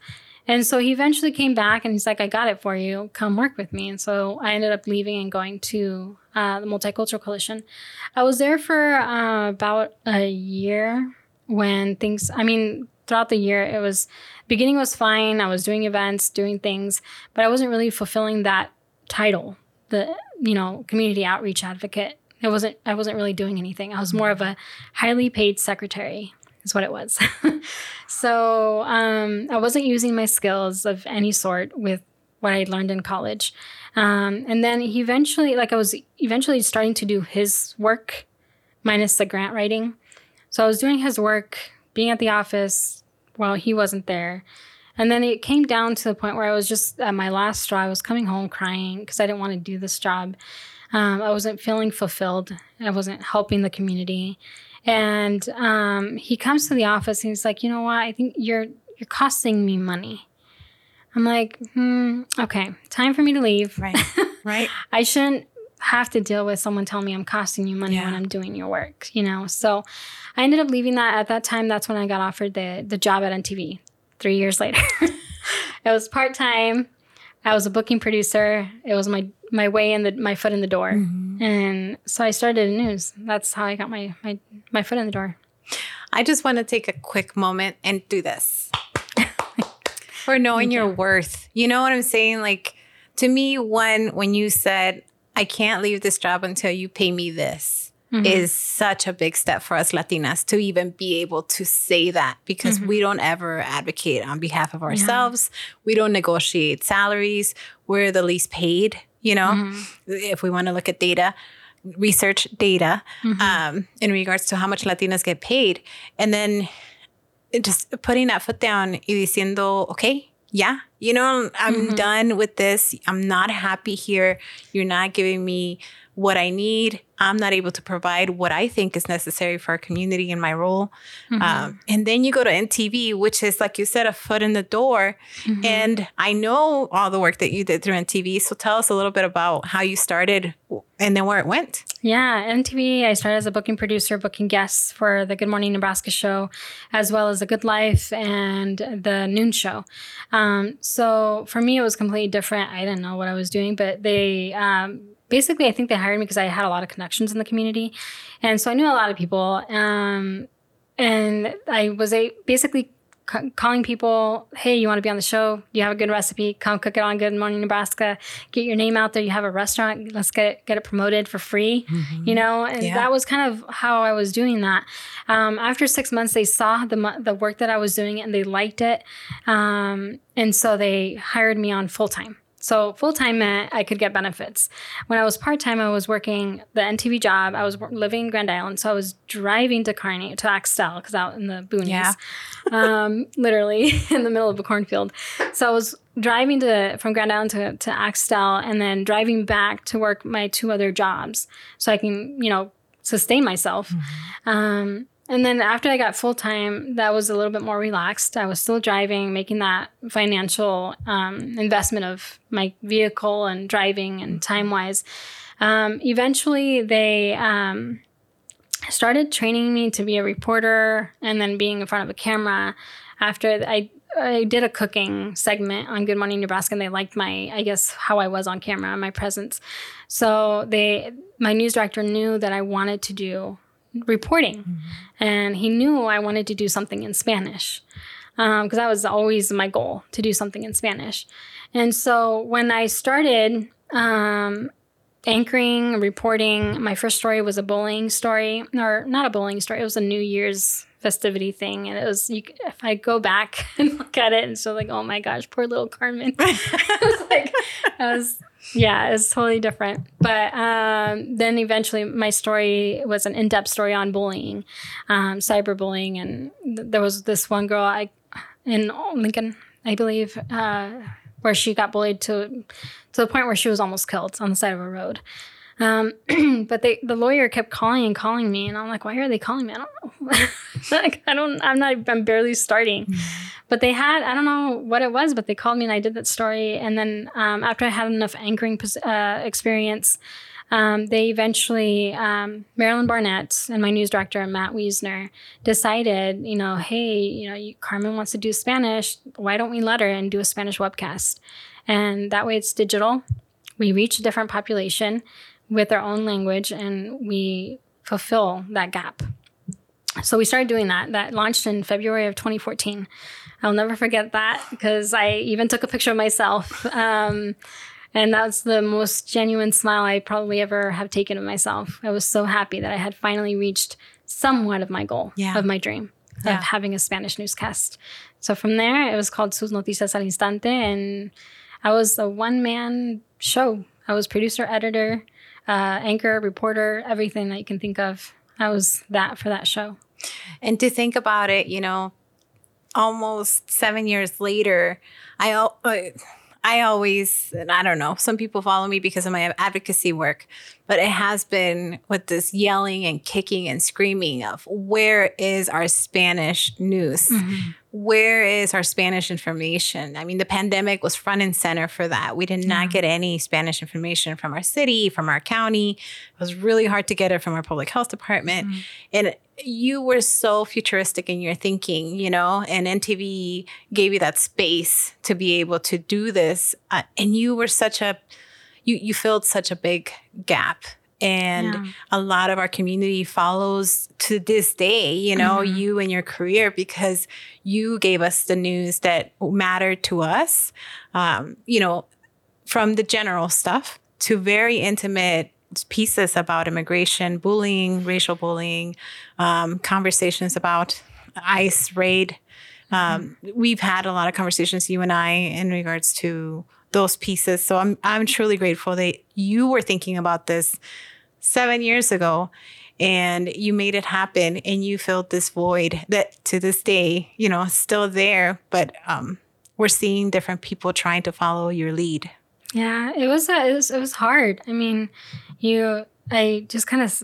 And so he eventually came back and he's like, I got it for you. Come work with me. And so I ended up leaving and going to uh, the Multicultural Coalition. I was there for uh, about a year when things, I mean, throughout the year, it was, beginning was fine. I was doing events, doing things, but I wasn't really fulfilling that title, the, you know, community outreach advocate. It wasn't, I wasn't really doing anything. I was more of a highly paid secretary. Is what it was. So um, I wasn't using my skills of any sort with what I had learned in college. Um, and then he eventually, like I was eventually starting to do his work minus the grant writing. So I was doing his work, being at the office while he wasn't there. And then it came down to the point where I was just at my last straw. I was coming home crying because I didn't want to do this job. Um, I wasn't feeling fulfilled. I wasn't helping the community. And um, he comes to the office and he's like, you know what? I think you're you're costing me money. I'm like, hmm, okay, time for me to leave. Right, right. I shouldn't have to deal with someone telling me I'm costing you money yeah. when I'm doing your work, you know? So I ended up leaving that. At that time, that's when I got offered the, the job at N T V three years later. It was part-time. I was a booking producer. It was my, my way in the, my foot in the door. Mm-hmm. And so I started in news. That's how I got my, my, my foot in the door. I just want to take a quick moment and do this. For knowing yeah. your worth. You know what I'm saying? Like, to me, one, when you said, I can't leave this job until you pay me this, mm-hmm. is such a big step for us Latinas to even be able to say that, because mm-hmm. we don't ever advocate on behalf of ourselves. Yeah. We don't negotiate salaries. We're the least paid, you know, mm-hmm. if we want to look at data. research data mm-hmm. um, in regards to how much Latinas get paid. And then it just putting that foot down y diciendo, okay, yeah, you know, I'm mm-hmm. done with this. I'm not happy here. You're not giving me what I need. I'm not able to provide what I think is necessary for our community in my role. Mm-hmm. Um, and then you go to N T V, which is, like you said, a foot in the door. Mm-hmm. And I know all the work that you did through N T V. So tell us a little bit about how you started and then where it went. Yeah, N T V, I started as a booking producer, booking guests for the Good Morning Nebraska show, as well as the Good Life and the Noon show. Um, so for me, it was completely different. I didn't know what I was doing, but they... Um, Basically, I think they hired me because I had a lot of connections in the community. And so I knew a lot of people. Um, and I was a, basically c- calling people, hey, you want to be on the show? You have a good recipe? Come cook it on Good Morning Nebraska. Get your name out there. You have a restaurant. Let's get it, get it promoted for free. Mm-hmm. You know, and yeah. that was kind of how I was doing that. Um, after six months, they saw the the work that I was doing and they liked it. Um, and so they hired me on full time. So full-time meant I could get benefits. When I was part-time, I was working the N T V job. I was living in Grand Island, so I was driving to Kearney, to Axtell, because out in the boonies, yeah. um, literally in the middle of a cornfield. So I was driving to from Grand Island to, to Axtell and then driving back to work my two other jobs so I can, you know, sustain myself. Mm-hmm. Um, and then after I got full-time, that was a little bit more relaxed. I was still driving, making that financial um, investment of my vehicle and driving and time-wise. Um, eventually, they um, started training me to be a reporter and then being in front of a camera. After I, I did a cooking segment on Good Morning Nebraska, and they liked my, I guess, how I was on camera, my presence. So they, my news director knew that I wanted to do reporting. Mm-hmm. And he knew I wanted to do something in Spanish because um, that was always my goal, to do something in Spanish. And so when I started um, anchoring, reporting, my first story was a bullying story, or not a bullying story. It was a New Year's festivity thing. And it was, you, if I go back and look at it, and so like, oh my gosh, poor little Carmen. I was like, I was... Yeah, it's totally different. But um, then eventually my story was an in-depth story on bullying, um, cyberbullying. And th- there was this one girl I in Lincoln, I believe, uh, where she got bullied to to the point where she was almost killed on the side of a road. Um, but they, the lawyer kept calling and calling me, and I'm like, why are they calling me? I don't know. like, I don't, I'm not, I'm barely starting, mm-hmm. but they had, I don't know what it was, but they called me and I did that story. And then, um, after I had enough anchoring, uh, experience, um, they eventually, um, Marilyn Barnett and my news director, Matt Wiesner, decided, you know, hey, you know, you, Carmen wants to do Spanish. Why don't we let her and do a Spanish webcast? And that way it's digital. We reach a different population with our own language, and we fulfill that gap. So we started doing that. That launched in February of twenty fourteen. I'll never forget that because I even took a picture of myself. Um, and that's the most genuine smile I probably ever have taken of myself. I was so happy that I had finally reached somewhat of my goal, yeah. of my dream, yeah. of having a Spanish newscast. So from there, it was called Sus Noticias al Instante, and I was a one-man show. I was producer, editor, Uh, anchor, reporter, everything that you can think of. I was that for that show. And to think about it, you know, almost seven years later, I al- I always, and I don't know, some people follow me because of my advocacy work, but it has been with this yelling and kicking and screaming of where is our Spanish news? Mm-hmm. where is our Spanish information? I mean, the pandemic was front and center for that. We did not get any Spanish information from our city, from our county. It was really hard to get it from our public health department. Mm-hmm. And you were so futuristic in your thinking, you know, and N T V gave you that space to be able to do this. Uh, and you were such a, you, you filled such a big gap. And yeah. a lot of our community follows to this day, you know, mm-hmm. you and your career, because you gave us the news that mattered to us, um, you know, from the general stuff to very intimate pieces about immigration, bullying, racial bullying, um, conversations about ICE raid. Um, mm-hmm. We've had a lot of conversations, you and I, in regards to those pieces. So I'm I'm truly grateful that you were thinking about this seven years ago and you made it happen, and you filled this void that to this day, you know, is still there. But um, we're seeing different people trying to follow your lead. Yeah, it was, uh, it was, it was hard. I mean, you, I just kind of,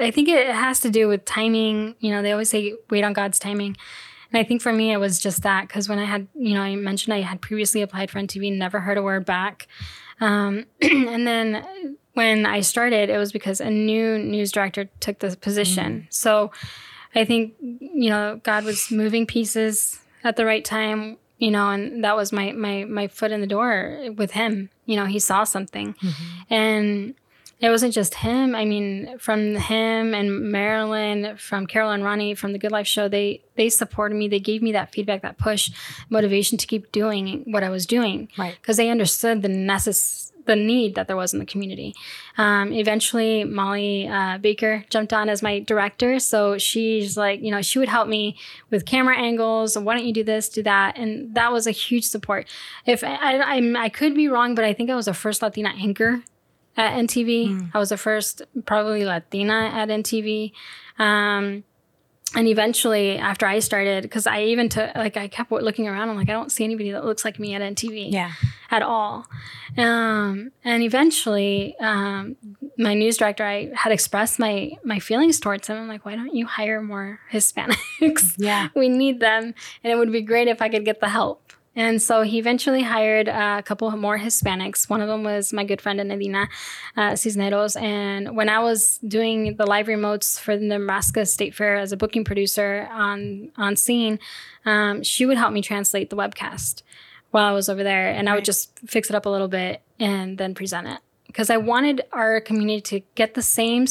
I think it has to do with timing. You know, they always say, wait on God's timing. And I think for me, it was just that, because when I had, you know, I mentioned I had previously applied for N T V, never heard a word back. Um, and then when I started, it was because a new news director took the position. Mm-hmm. So I think, you know, God was moving pieces at the right time, you know, and that was my, my, my foot in the door with him. You know, he saw something. Mm-hmm. And it wasn't just him. I mean, from him and Marilyn, from Carol and Ronnie, from the Good Life show, they they supported me. They gave me that feedback, that push, motivation to keep doing what I was doing. Right. Because they understood the necess- the need that there was in the community. Um, eventually, Molly uh, Baker jumped on as my director. So she's like, you know, she would help me with camera angles. Why don't you do this, do that? And that was a huge support. If I, I, I, I could be wrong, but I think I was the first Latina anchor at N T V. Mm. I was the first probably Latina at N T V. Um, and eventually after I started, because I even took, like, I kept looking around. I'm like, I don't see anybody that looks like me at N T V yeah. at all. Um, and eventually um, my news director, I had expressed my, my feelings towards him. I'm like, why don't you hire more Hispanics? Yeah. We need them. And it would be great if I could get the help. And so he eventually hired uh, a couple more Hispanics. One of them was my good friend, Anadina uh, Cisneros. And when I was doing the live remotes for the Nebraska State Fair as a booking producer on, on scene, um, she would help me translate the webcast while I was over there. And right. I would just fix it up a little bit and then present it. Because I wanted our community to get the same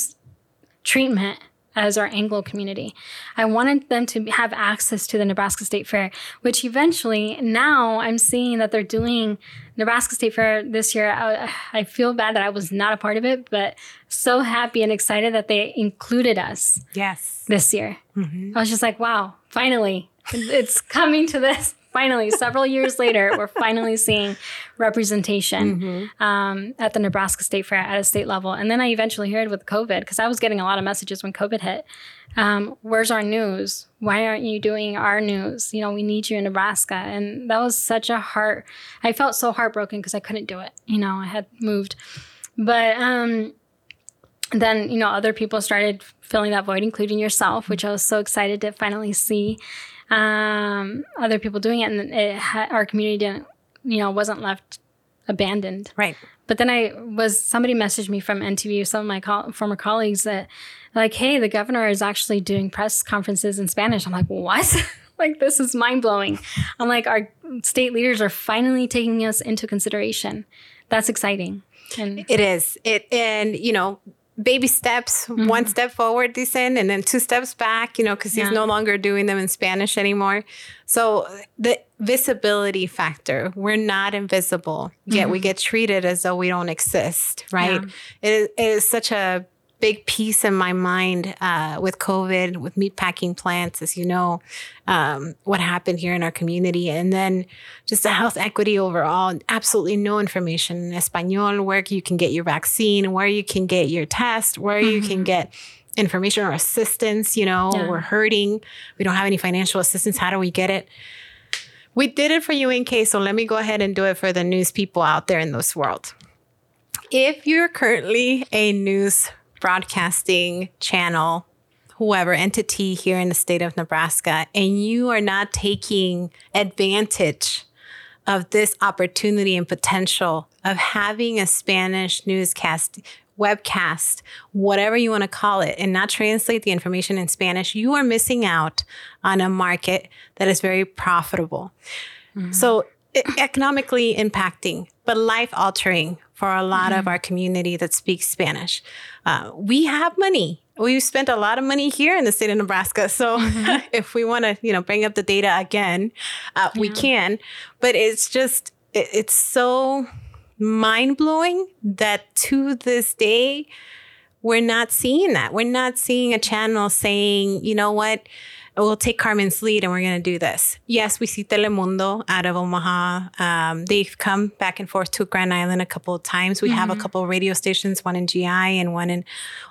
treatment as our Anglo community. I wanted them to have access to the Nebraska State Fair, which eventually now I'm seeing that they're doing Nebraska State Fair this year. I, I feel bad that I was not a part of it, but so happy and excited that they included us yes. this year. Mm-hmm. I was just like, wow, finally, it's coming to this. Finally, several years later, we're finally seeing representation mm-hmm. um, at the Nebraska State Fair at a state level. And then I eventually heard with COVID, because I was getting a lot of messages when COVID hit. Um, where's our news? Why aren't you doing our news? You know, we need you in Nebraska. And that was such a heart. I felt so heartbroken because I couldn't do it. You know, I had moved. But um, then, you know, other people started filling that void, including yourself, which I was so excited to finally see. Um, other people doing it, and it ha- our community didn't, you know, wasn't left abandoned. Right. But then I was, somebody messaged me from N T V, some of my co- former colleagues, that like, hey, the governor is actually doing press conferences in Spanish. I'm like, what? Like, this is mind blowing. I'm like, our state leaders are finally taking us into consideration. That's exciting. And it is. It, and you know, baby steps, mm-hmm. one step forward, Dicen, and then two steps back, you know, because he's yeah. no longer doing them in Spanish anymore. So the visibility factor, we're not invisible, yet mm-hmm. we get treated as though we don't exist, right? Yeah. It, is, it is such a big piece in my mind uh, with COVID, with meatpacking plants, as you know, um, what happened here in our community. And then just the health equity overall, absolutely no information in Espanol, where you can get your vaccine, where you can get your test, where mm-hmm. you can get information or assistance. You know, yeah. we're hurting. We don't have any financial assistance. How do we get it? We did it for U N K, so let me go ahead and do it for the news people out there in this world. If you're currently a news broadcasting channel, whoever entity here in the state of Nebraska, and you are not taking advantage of this opportunity and potential of having a Spanish newscast, webcast, whatever you want to call it, and not translate the information in Spanish, you are missing out on a market that is very profitable. Mm-hmm. So economically impacting, but life altering for a lot mm-hmm. of our community that speaks Spanish. Uh, we have money. We've spent a lot of money here in the state of Nebraska. So mm-hmm. if we want to, you know, bring up the data again, uh, yeah. we can. But it's just, it, it's so mind-blowing that to this day, we're not seeing that. We're not seeing a channel saying, you know what, we'll take Carmen's lead and we're going to do this. Yes, we see Telemundo out of Omaha. Um, they've come back and forth to Grand Island a couple of times. We mm-hmm. have a couple of radio stations, one in G I and one in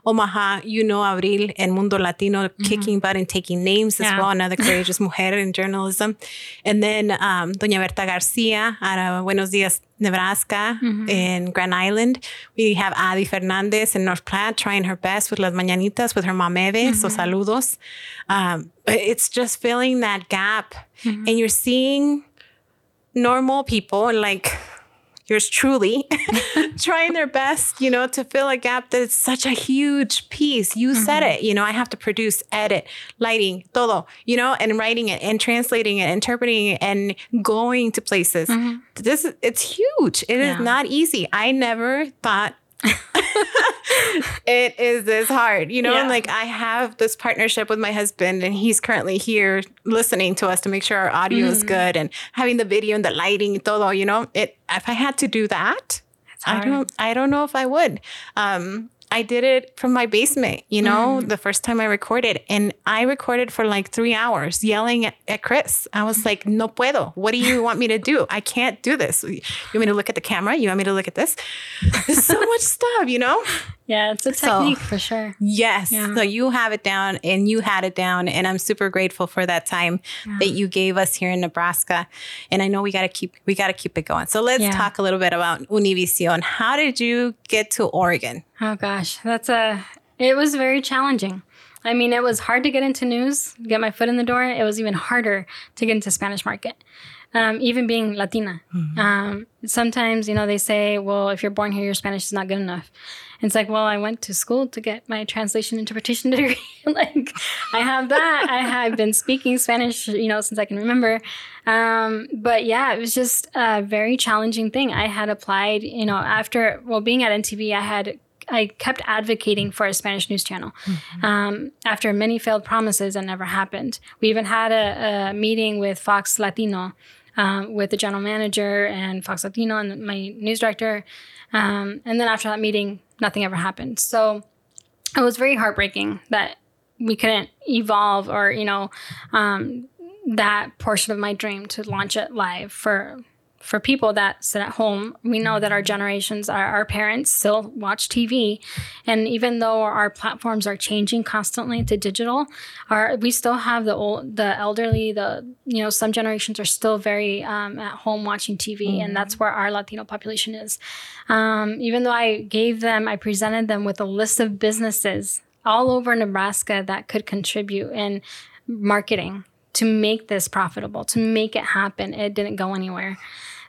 Omaha. You know, Abril and Mundo Latino mm-hmm. kicking butt and taking names yeah. as well. Another courageous mujer in journalism. And then um, Doña Berta Garcia out of Buenos Dias, Nebraska, mm-hmm. in Grand Island. We have Adi Fernandez in North Platte trying her best with Las Mañanitas, with her mameve, mm-hmm. so saludos. Um, it's just filling that gap. Mm-hmm. And you're seeing normal people like yours truly trying their best, you know, to fill a gap that is such a huge piece. You mm-hmm. said it, you know, I have to produce, edit, lighting, todo, you know, and writing it and translating it, interpreting it and going to places. Mm-hmm. This is, it's huge. It yeah. is not easy. I never thought it is this hard, you know, yeah. and like I have this partnership with my husband and he's currently here listening to us to make sure our audio mm-hmm. is good and having the video and the lighting, todo, you know, it, if I had to do that, I don't, I don't know if I would. Um, I did it from my basement, you know, mm. the first time I recorded. And I recorded for like three hours yelling at, at Chris. I was like, no puedo. What do you want me to do? I can't do this. You want me to look at the camera? You want me to look at this? There's so much stuff, you know? Yeah, it's a technique so, for sure. Yes. Yeah. So you have it down and you had it down. And I'm super grateful for that time yeah. that you gave us here in Nebraska. And I know we got to keep we got to keep it going. So let's yeah. talk a little bit about Univision. How did you get to Oregon? Oh, gosh, that's a it was very challenging. I mean, it was hard to get into news, get my foot in the door. It was even harder to get into Spanish market. Um, even being Latina. Mm-hmm. Um, sometimes, you know, they say, well, if you're born here, your Spanish is not good enough. And it's like, well, I went to school to get my translation interpretation degree. Like, I have that. I have been speaking Spanish, you know, since I can remember. Um, but yeah, it was just a very challenging thing. I had applied, you know, after, well, being at N T V, I had I kept advocating for a Spanish news channel mm-hmm. um, after many failed promises that never happened. We even had a, a meeting with Fox Latino, um, with the general manager and Fox Latino and my news director. Um, and then after that meeting, nothing ever happened. So it was very heartbreaking that we couldn't evolve or, you know, um, that portion of my dream to launch it live for For people that sit at home. We know that our generations, our, our parents still watch T V. And even though our platforms are changing constantly to digital, our, we still have the old, the elderly, the, you know, some generations are still very um, at home watching T V. Mm-hmm. And that's where our Latino population is. Um, even though I gave them, I presented them with a list of businesses all over Nebraska that could contribute in marketing to make this profitable, to make it happen. It didn't go anywhere.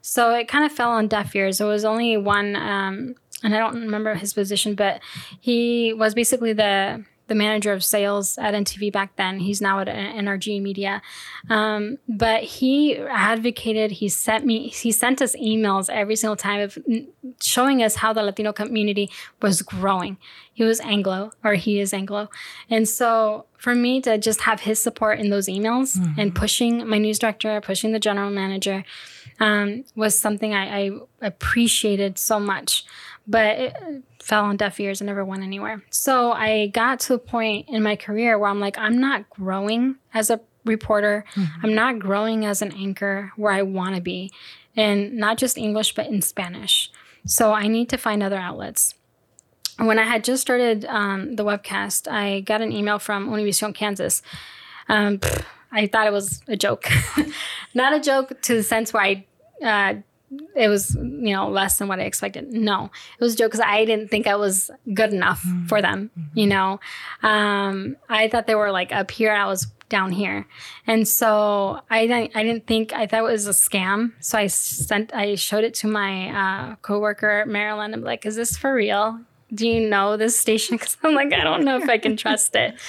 So it kind of fell on deaf ears. It was only one, um, and I don't remember his position, but he was basically the the manager of sales at N T V back then. He's now at N R G Media. Um, but he advocated, he sent me, he sent us emails every single time of showing us how the Latino community was growing. He was Anglo, or he is Anglo. And so for me to just have his support in those emails mm-hmm. and pushing my news director, pushing the general manager, um, was something I, I appreciated so much. But it fell on deaf ears and never went anywhere. So I got to a point in my career where I'm like, I'm not growing as a reporter. Mm-hmm. I'm not growing as an anchor where I want to be. And not just English, but in Spanish. So I need to find other outlets. When I had just started um, the webcast, I got an email from Univision Kansas. Um, I thought it was a joke. Not a joke to the sense where I uh, it was, you know, less than what I expected. No, it was a joke because I didn't think I was good enough mm-hmm. for them. Mm-hmm. You know, um, I thought they were like up here and I was down here. And so I didn't, I didn't think, I thought it was a scam. So I sent, I showed it to my uh, coworker, Marilyn. I'm like, is this for real? Do you know this station? Because I'm like, I don't know if I can trust it.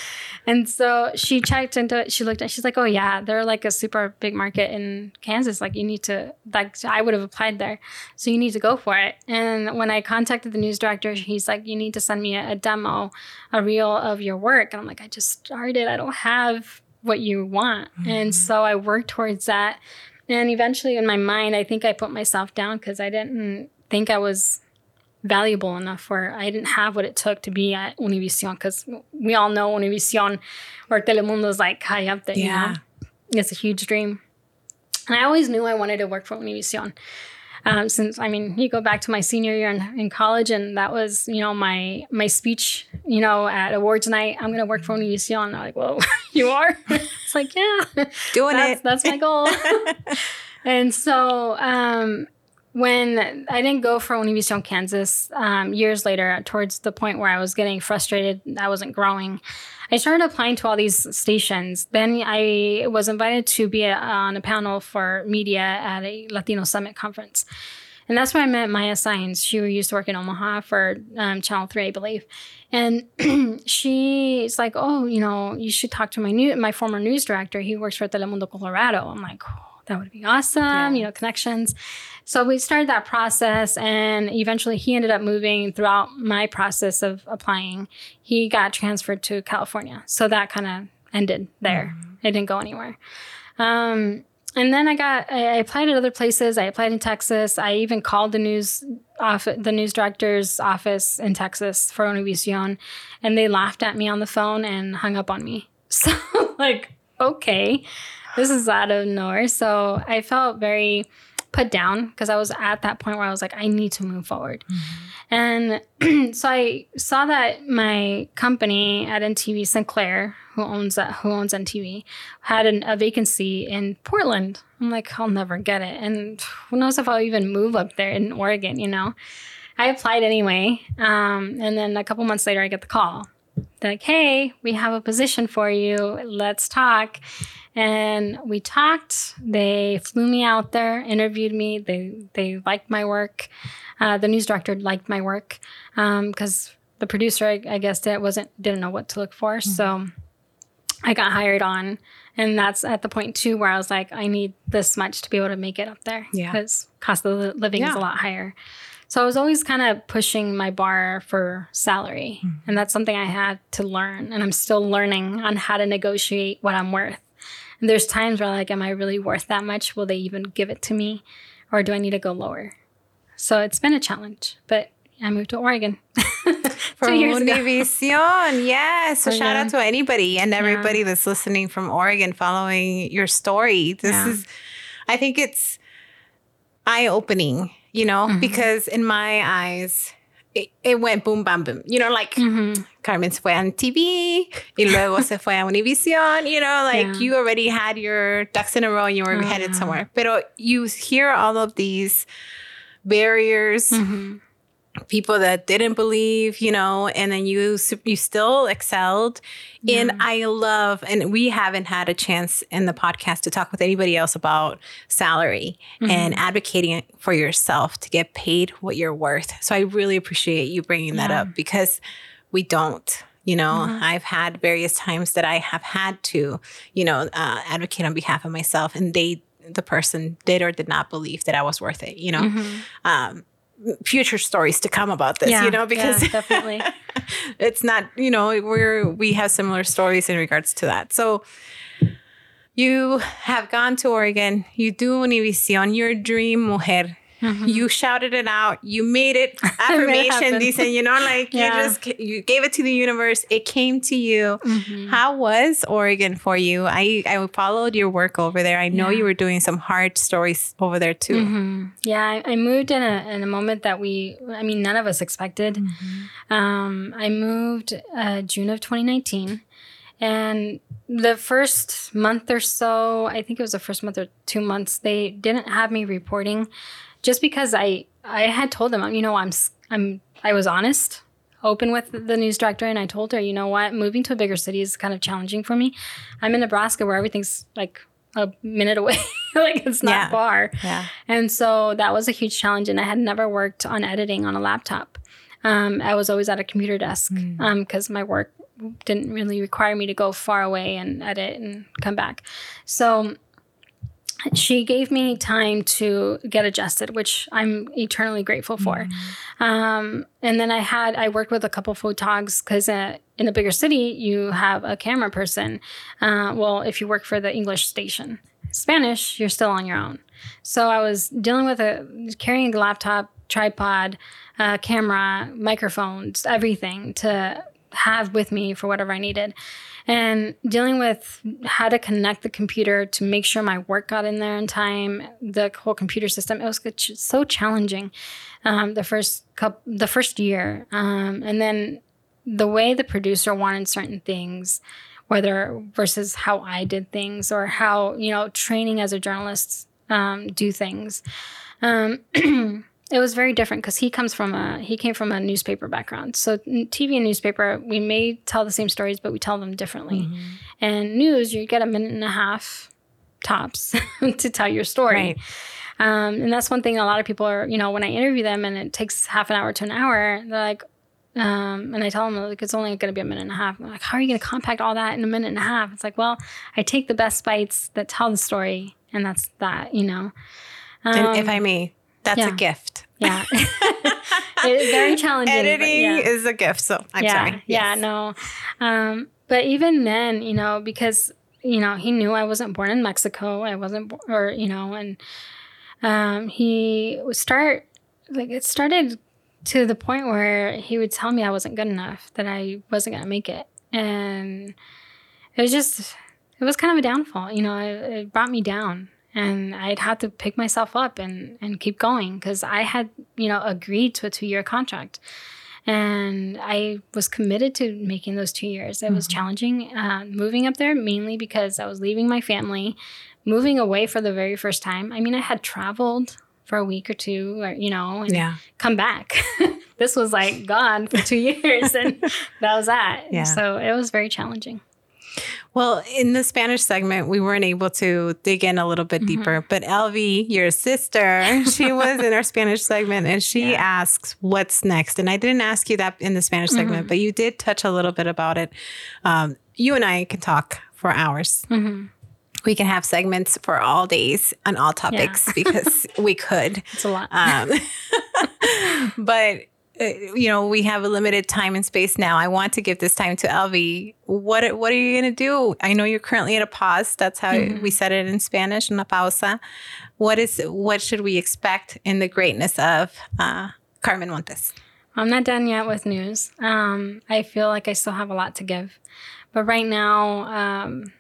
And so she checked into it. She looked at, she's like, oh yeah, they're like a super big market in Kansas. Like you need to, like I would have applied there. So you need to go for it. And when I contacted the news director, he's like, you need to send me a, a demo, a reel of your work. And I'm like, I just started. I don't have what you want. Mm-hmm. And so I worked towards that. And eventually in my mind, I think I put myself down because I didn't think I was valuable enough where I didn't have what it took to be at Univision, because we all know Univision or Telemundo is like high up there. Yeah. You know? It's a huge dream. And I always knew I wanted to work for Univision. Um, since, I mean, you go back to my senior year in, in college, and that was, you know, my my speech, you know, at awards night, I'm going to work for Univision. And I'm like, whoa, you are? It's like, yeah. Doing that's, it. That's my goal. And so, um, when I didn't go for Univision Kansas um, years later, towards the point where I was getting frustrated, I wasn't growing, I started applying to all these stations. Then I was invited to be a, on a panel for media at a Latino Summit conference. And that's where I met Maya Sines. She used to work in Omaha for um, Channel three, I believe. And she's like, oh, you know, you should talk to my new, my former news director. He works for Telemundo, Colorado. I'm like, that would be awesome, yeah. You know, connections. So we started that process, and eventually he ended up moving throughout my process of applying. He got transferred to California. So that kind of ended there. Mm-hmm. It didn't go anywhere. Um, and then I got, I applied at other places. I applied in Texas. I even called the news office, the news director's office in Texas for Univision, and they laughed at me on the phone and hung up on me. So like, okay. This is out of nowhere. So I felt very put down because I was at that point where I was like, I need to move forward. Mm-hmm. And so I saw that my company at N T V, Sinclair, who owns that, who owns N T V, had an, a vacancy in Portland. I'm like, I'll never get it. And who knows if I'll even move up there in Oregon, you know. I applied anyway. Um, and then a couple months later, I get the call. They're like, hey, we have a position for you. Let's talk. And we talked. They flew me out there, interviewed me. They they liked my work. Uh, the news director liked my work because um, the producer, I, I guess, did, wasn't didn't know what to look for. Mm-hmm. So I got hired on, and that's at the point too where I was like, I need this much to be able to make it up there because yeah. cost of living yeah. is a lot higher. So I was always kind of pushing my bar for salary, mm-hmm. and that's something I had to learn, and I'm still learning on how to negotiate what I'm worth. And there's times where I'm like, am I really worth that much? Will they even give it to me? Or do I need to go lower? So it's been a challenge, but I moved to Oregon. From Univision, yes. So oh, shout yeah. out to anybody and everybody yeah. that's listening from Oregon following your story. This yeah. is, I think it's eye-opening, you know, mm-hmm. because in my eyes, It, it went boom, bam, boom. You know, like mm-hmm. Carmen se fue on T V, y luego se fue a Univision. You know, like yeah. you already had your ducks in a row and you were oh, headed yeah. somewhere. Pero you hear all of these barriers, mm-hmm. people that didn't believe, you know, and then you you still excelled. Yeah. And I love, and we haven't had a chance in the podcast to talk with anybody else about salary mm-hmm. and advocating for yourself to get paid what you're worth. So I really appreciate you bringing yeah. that up because we don't. You know, mm-hmm. I've had various times that I have had to, you know, uh, advocate on behalf of myself, and they, the person did or did not believe that I was worth it, you know. Mm-hmm. Um future stories to come about this, yeah, you know, because yeah, definitely. It's not, you know, we're, we have similar stories in regards to that. So you have gone to Oregon, you do Univision, your dream mujer, mm-hmm. you shouted it out, you made it, affirmation, it dicen, you know, like yeah. you just, you gave it to the universe. It came to you. Mm-hmm. How was Oregon for you? I, I followed your work over there. I know yeah. you were doing some hard stories over there too. Mm-hmm. Yeah. I, I moved in a, in a moment that we, I mean, none of us expected. Mm-hmm. Um, I moved uh, June of twenty nineteen, and the first month or so, I think it was the first month or two months, they didn't have me reporting. just because I I had told them, you know, I'm I'm I was honest, open with the news director, and I told her, you know what, moving to a bigger city is kind of challenging for me. I'm in Nebraska where everything's like a minute away, like it's not yeah. far. Yeah. And so that was a huge challenge, and I had never worked on editing on a laptop. Um, I was always at a computer desk because mm. um, my work didn't really require me to go far away and edit and come back. So she gave me time to get adjusted, which I'm eternally grateful for. Mm-hmm. Um, and then I had, I worked with a couple photogs because uh, in a bigger city, you have a camera person. Uh, well, if you work for the English station, Spanish, you're still on your own. So I was dealing with a, carrying the laptop, tripod, uh, camera, microphones, everything to have with me for whatever I needed. And dealing with how to connect the computer to make sure my work got in there in time, the whole computer system, it was so challenging um, the first couple, the first year. Um, and then the way the producer wanted certain things, whether versus how I did things or how, you know, training as a journalist um, do things. Um, It was very different because he comes from a he came from a newspaper background. So T V and newspaper, we may tell the same stories, but we tell them differently. Mm-hmm. And news, you get a minute and a half tops to tell your story. Right. Um, and that's one thing a lot of people are, you know, when I interview them and it takes half an hour to an hour, they're like, um, and I tell them, like, it's only going to be a minute and a half. I'm like, how are you going to compact all that in a minute and a half? It's like, well, I take the best bites that tell the story, and that's that, you know. Um, and if I may. That's yeah. a gift. Yeah. It's very challenging. Editing yeah. is a gift. So I'm yeah. sorry. Yeah, yes. no. Um, but even then, you know, because, you know, he knew I wasn't born in Mexico. I wasn't, or, you know, and um, he would start, like it started to the point where he would tell me I wasn't good enough, that I wasn't going to make it. And it was just, it was kind of a downfall. You know, it, it brought me down. And I'd have to pick myself up and, and keep going because I had, you know, agreed to a two-year contract. And I was committed to making those two years. It mm-hmm. was challenging uh, moving up there mainly because I was leaving my family, moving away for the very first time. I mean, I had traveled for a week or two, or, you know, and yeah. come back. This was like gone for two years and that was that. Yeah. So it was very challenging. Well, in the Spanish segment, we weren't able to dig in a little bit mm-hmm. deeper, but Elvie, your sister, she was in our Spanish segment and she yeah. asks what's next. And I didn't ask you that in the Spanish mm-hmm. segment, but you did touch a little bit about it. Um, you and I can talk for hours. Mm-hmm. We can have segments for all days on all topics yeah. because we could. It's a lot. Um, but you know, we have a limited time and space now. I want to give this time to Elvie. What What are you going to do? I know you're currently at a pause. That's how mm-hmm. we said it in Spanish, una pausa. What is What should we expect in the greatness of uh, Carmen Montes? I'm not done yet with news. Um, I feel like I still have a lot to give. But right now, um,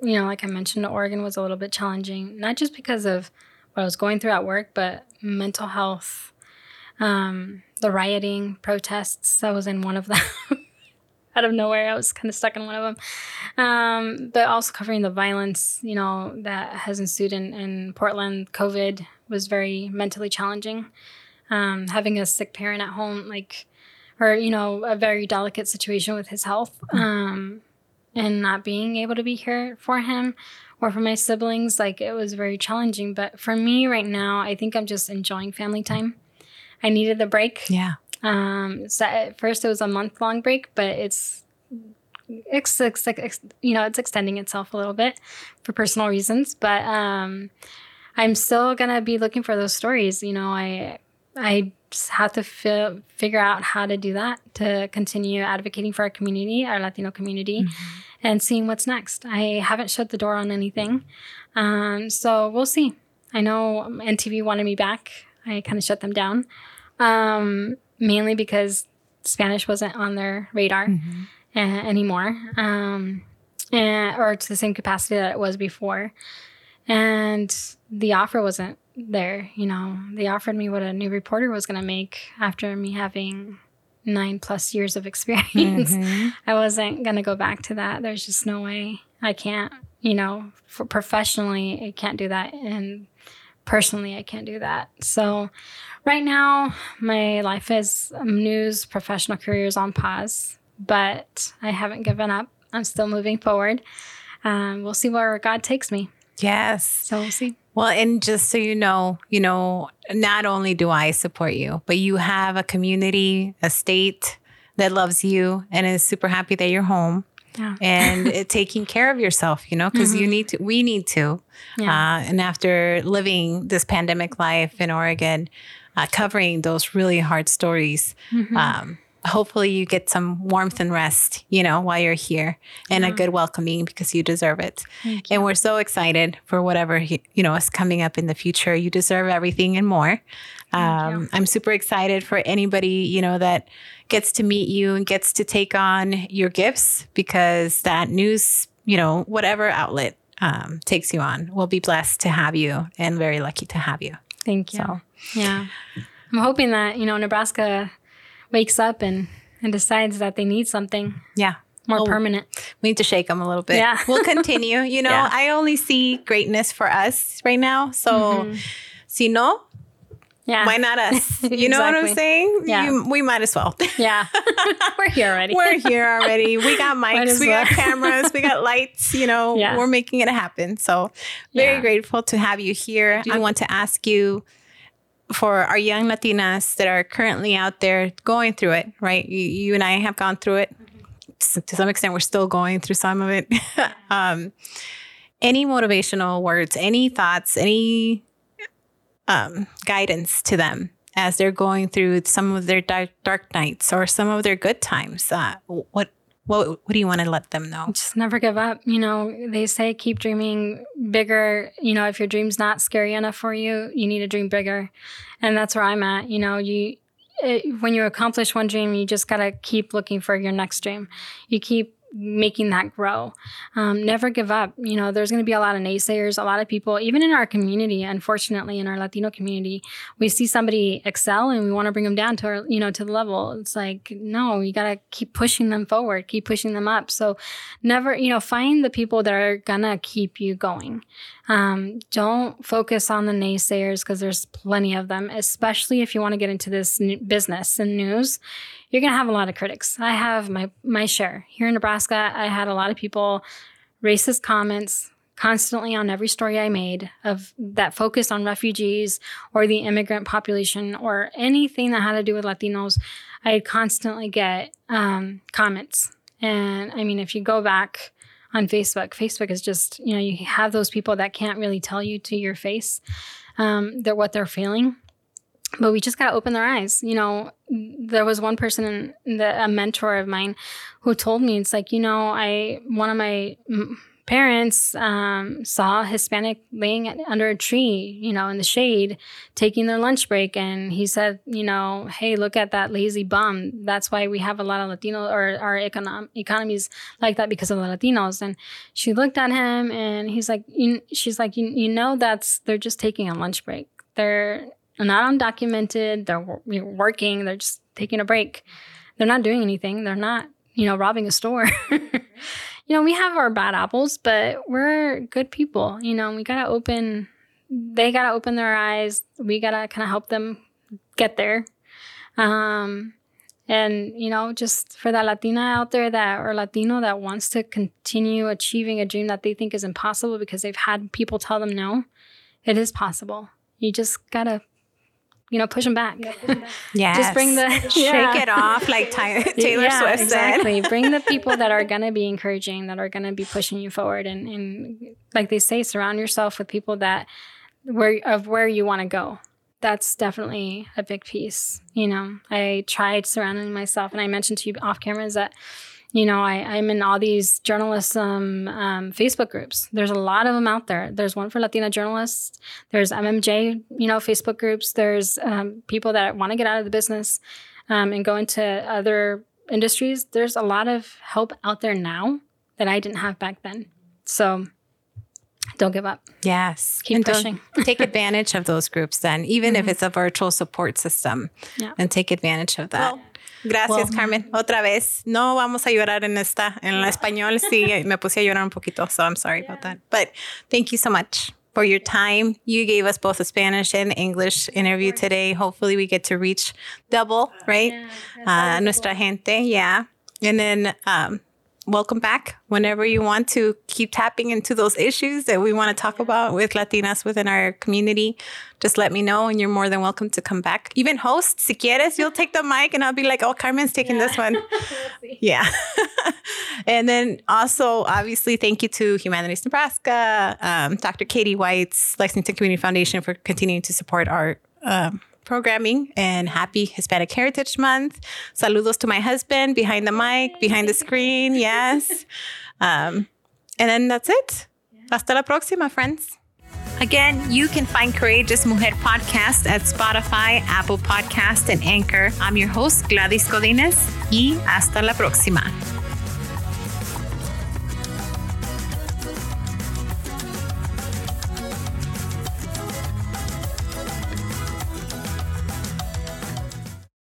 you know, like I mentioned, Oregon was a little bit challenging, not just because of what I was going through at work, but mental health. Um, the rioting, protests, I was in one of them. Out of nowhere, I was kind of stuck in one of them. Um, but also covering the violence, you know, that has ensued in, in Portland. COVID was very mentally challenging. Um, having a sick parent at home, like, or, you know, a very delicate situation with his health, um, and not being able to be here for him or for my siblings, like, it was very challenging. But for me right now, I think I'm just enjoying family time. I needed the break. Yeah. Um, so at first it was a month long break, but it's, it's, it's, it's, you know, it's extending itself a little bit for personal reasons, but, um, I'm still going to be looking for those stories. You know, I, I just have to fi- figure out how to do that, to continue advocating for our community, our Latino community, mm-hmm. and seeing what's next. I haven't shut the door on anything. Um, so we'll see. I know N T V wanted me back. I kind of shut them down. Um, mainly because Spanish wasn't on their radar mm-hmm. uh, anymore, um, and, or to the same capacity that it was before. And the offer wasn't there. You know, they offered me what a new reporter was going to make after me having nine plus years of experience. Mm-hmm. I wasn't going to go back to that. There's just no way. I can't, you know, for professionally, I can't do that. And personally, I can't do that. So right now, my life is news, professional careers on pause, but I haven't given up. I'm still moving forward. Um, we'll see where God takes me. Yes. So we'll see. Well, and just so you know, you know, not only do I support you, but you have a community, a state that loves you and is super happy that you're home. Yeah. And it, taking care of yourself, you know, because mm-hmm. you need to, we need to. Yeah. Uh, and after living this pandemic life in Oregon, uh, covering those really hard stories, mm-hmm. um, hopefully you get some warmth and rest, you know, while you're here and yeah. a good welcoming because you deserve it. Thank you. And we're so excited for whatever, he, you know, is coming up in the future. You deserve everything and more. Um, I'm super excited for anybody, you know, that gets to meet you and gets to take on your gifts because that news, you know, whatever outlet um, takes you on, we'll be blessed to have you and very lucky to have you. Thank you. So. Yeah. I'm hoping that, you know, Nebraska wakes up and, and decides that they need something. Yeah. More oh, permanent. We need to shake them a little bit. Yeah. We'll continue. You know, yeah. I only see greatness for us right now. So, mm-hmm. si no, yeah. why not us? You exactly. know what I'm saying? Yeah. You, we might as well. Yeah. We're here already. We're here already. We got mics. We well. got cameras. We got lights. You know, yeah. we're making it happen. So very yeah. grateful to have you here. You I want to ask you for our young Latinas that are currently out there going through it, right? You, you and I have gone through it. Mm-hmm. To some extent, we're still going through some of it. um, any motivational words, any thoughts, any... Um, guidance to them as they're going through some of their dark, dark nights or some of their good times. Uh, what, what, what do you want to let them know? Just never give up. You know, they say keep dreaming bigger. You know, if your dream's not scary enough for you, you need to dream bigger. And that's where I'm at. You know, you, it, when you accomplish one dream, you just got to keep looking for your next dream. You keep making that grow. Um, never give up. You know, there's going to be a lot of naysayers, a lot of people, even in our community, unfortunately, in our Latino community, we see somebody excel and we want to bring them down to our, you know, to the level. It's like, no, you got to keep pushing them forward, keep pushing them up. So never, you know, find the people that are going to keep you going. Um, don't focus on the naysayers because there's plenty of them, especially if you want to get into this n- business and news. You're going to have a lot of critics. I have my, my share. Here in Nebraska, I had a lot of people, racist comments constantly on every story I made of that focused on refugees or the immigrant population or anything that had to do with Latinos. I constantly get um, comments. And I mean, if you go back on Facebook, Facebook is just, you know, you have those people that can't really tell you to your face um, they're what they're feeling. But we just got to open their eyes. You know, there was one person, in the, a mentor of mine, who told me, it's like, you know, I one of my parents um, saw a Hispanic laying under a tree, you know, in the shade, taking their lunch break. And he said, you know, hey, look at that lazy bum. That's why we have a lot of Latino or our econom- economies like that because of the Latinos. And she looked at him and he's like, you, she's like, you, you know, that's they're just taking a lunch break. They're not undocumented. They're working. They're just taking a break. They're not doing anything. They're not, you know, robbing a store. You know, we have our bad apples, but we're good people. You know, we got to open, they got to open their eyes. We got to kind of help them get there. Um, and, you know, just for that Latina out there that or Latino that wants to continue achieving a dream that they think is impossible because they've had people tell them no, it is possible. You just got to, you know, push them back. Yeah. Just bring the... Yeah. Shake it off, like Taylor, Taylor yeah, Swift exactly. said. Exactly. Bring the people that are going to be encouraging, that are going to be pushing you forward. And, and like they say, surround yourself with people that where of where you want to go. That's definitely a big piece. You know, I tried surrounding myself. And I mentioned to you off camera is that, you know, I, I'm in all these journalism um, Facebook groups. There's a lot of them out there. There's one for Latina journalists. There's M M J, you know, Facebook groups. There's um, people that want to get out of the business um, and go into other industries. There's a lot of help out there now that I didn't have back then. So don't give up. Yes. Keep and pushing. Take advantage of those groups then, even mm-hmm. if it's a virtual support system. Yeah. And take advantage of that. Well, gracias, well, Carmen. Otra vez. No vamos a llorar en esta. En el español, sí, me puse a llorar un poquito. So I'm sorry yeah. about that. But thank you so much. for your time. You gave us both a Spanish and English interview today. Hopefully we get to reach double, right? Yeah, uh, nuestra gente, yeah. And then um, welcome back whenever you want to keep tapping into those issues that we want to talk about with Latinas within our community. Just let me know and you're more than welcome to come back. Even host, si quieres, you'll take the mic and I'll be like, oh, Carmen's taking yeah. this one. yeah. And then also, obviously, thank you to Humanities Nebraska, um, Doctor Katie Weitz, Lexington Community Foundation for continuing to support our um, programming, and happy Hispanic Heritage Month. Saludos to my husband behind the mic, behind the screen. Yes. Um, and then that's it. Hasta la próxima, friends. Again, you can find Courageous Mujer Podcast at Spotify, Apple Podcast, and Anchor. I'm your host, Gladys Codines, y hasta la próxima.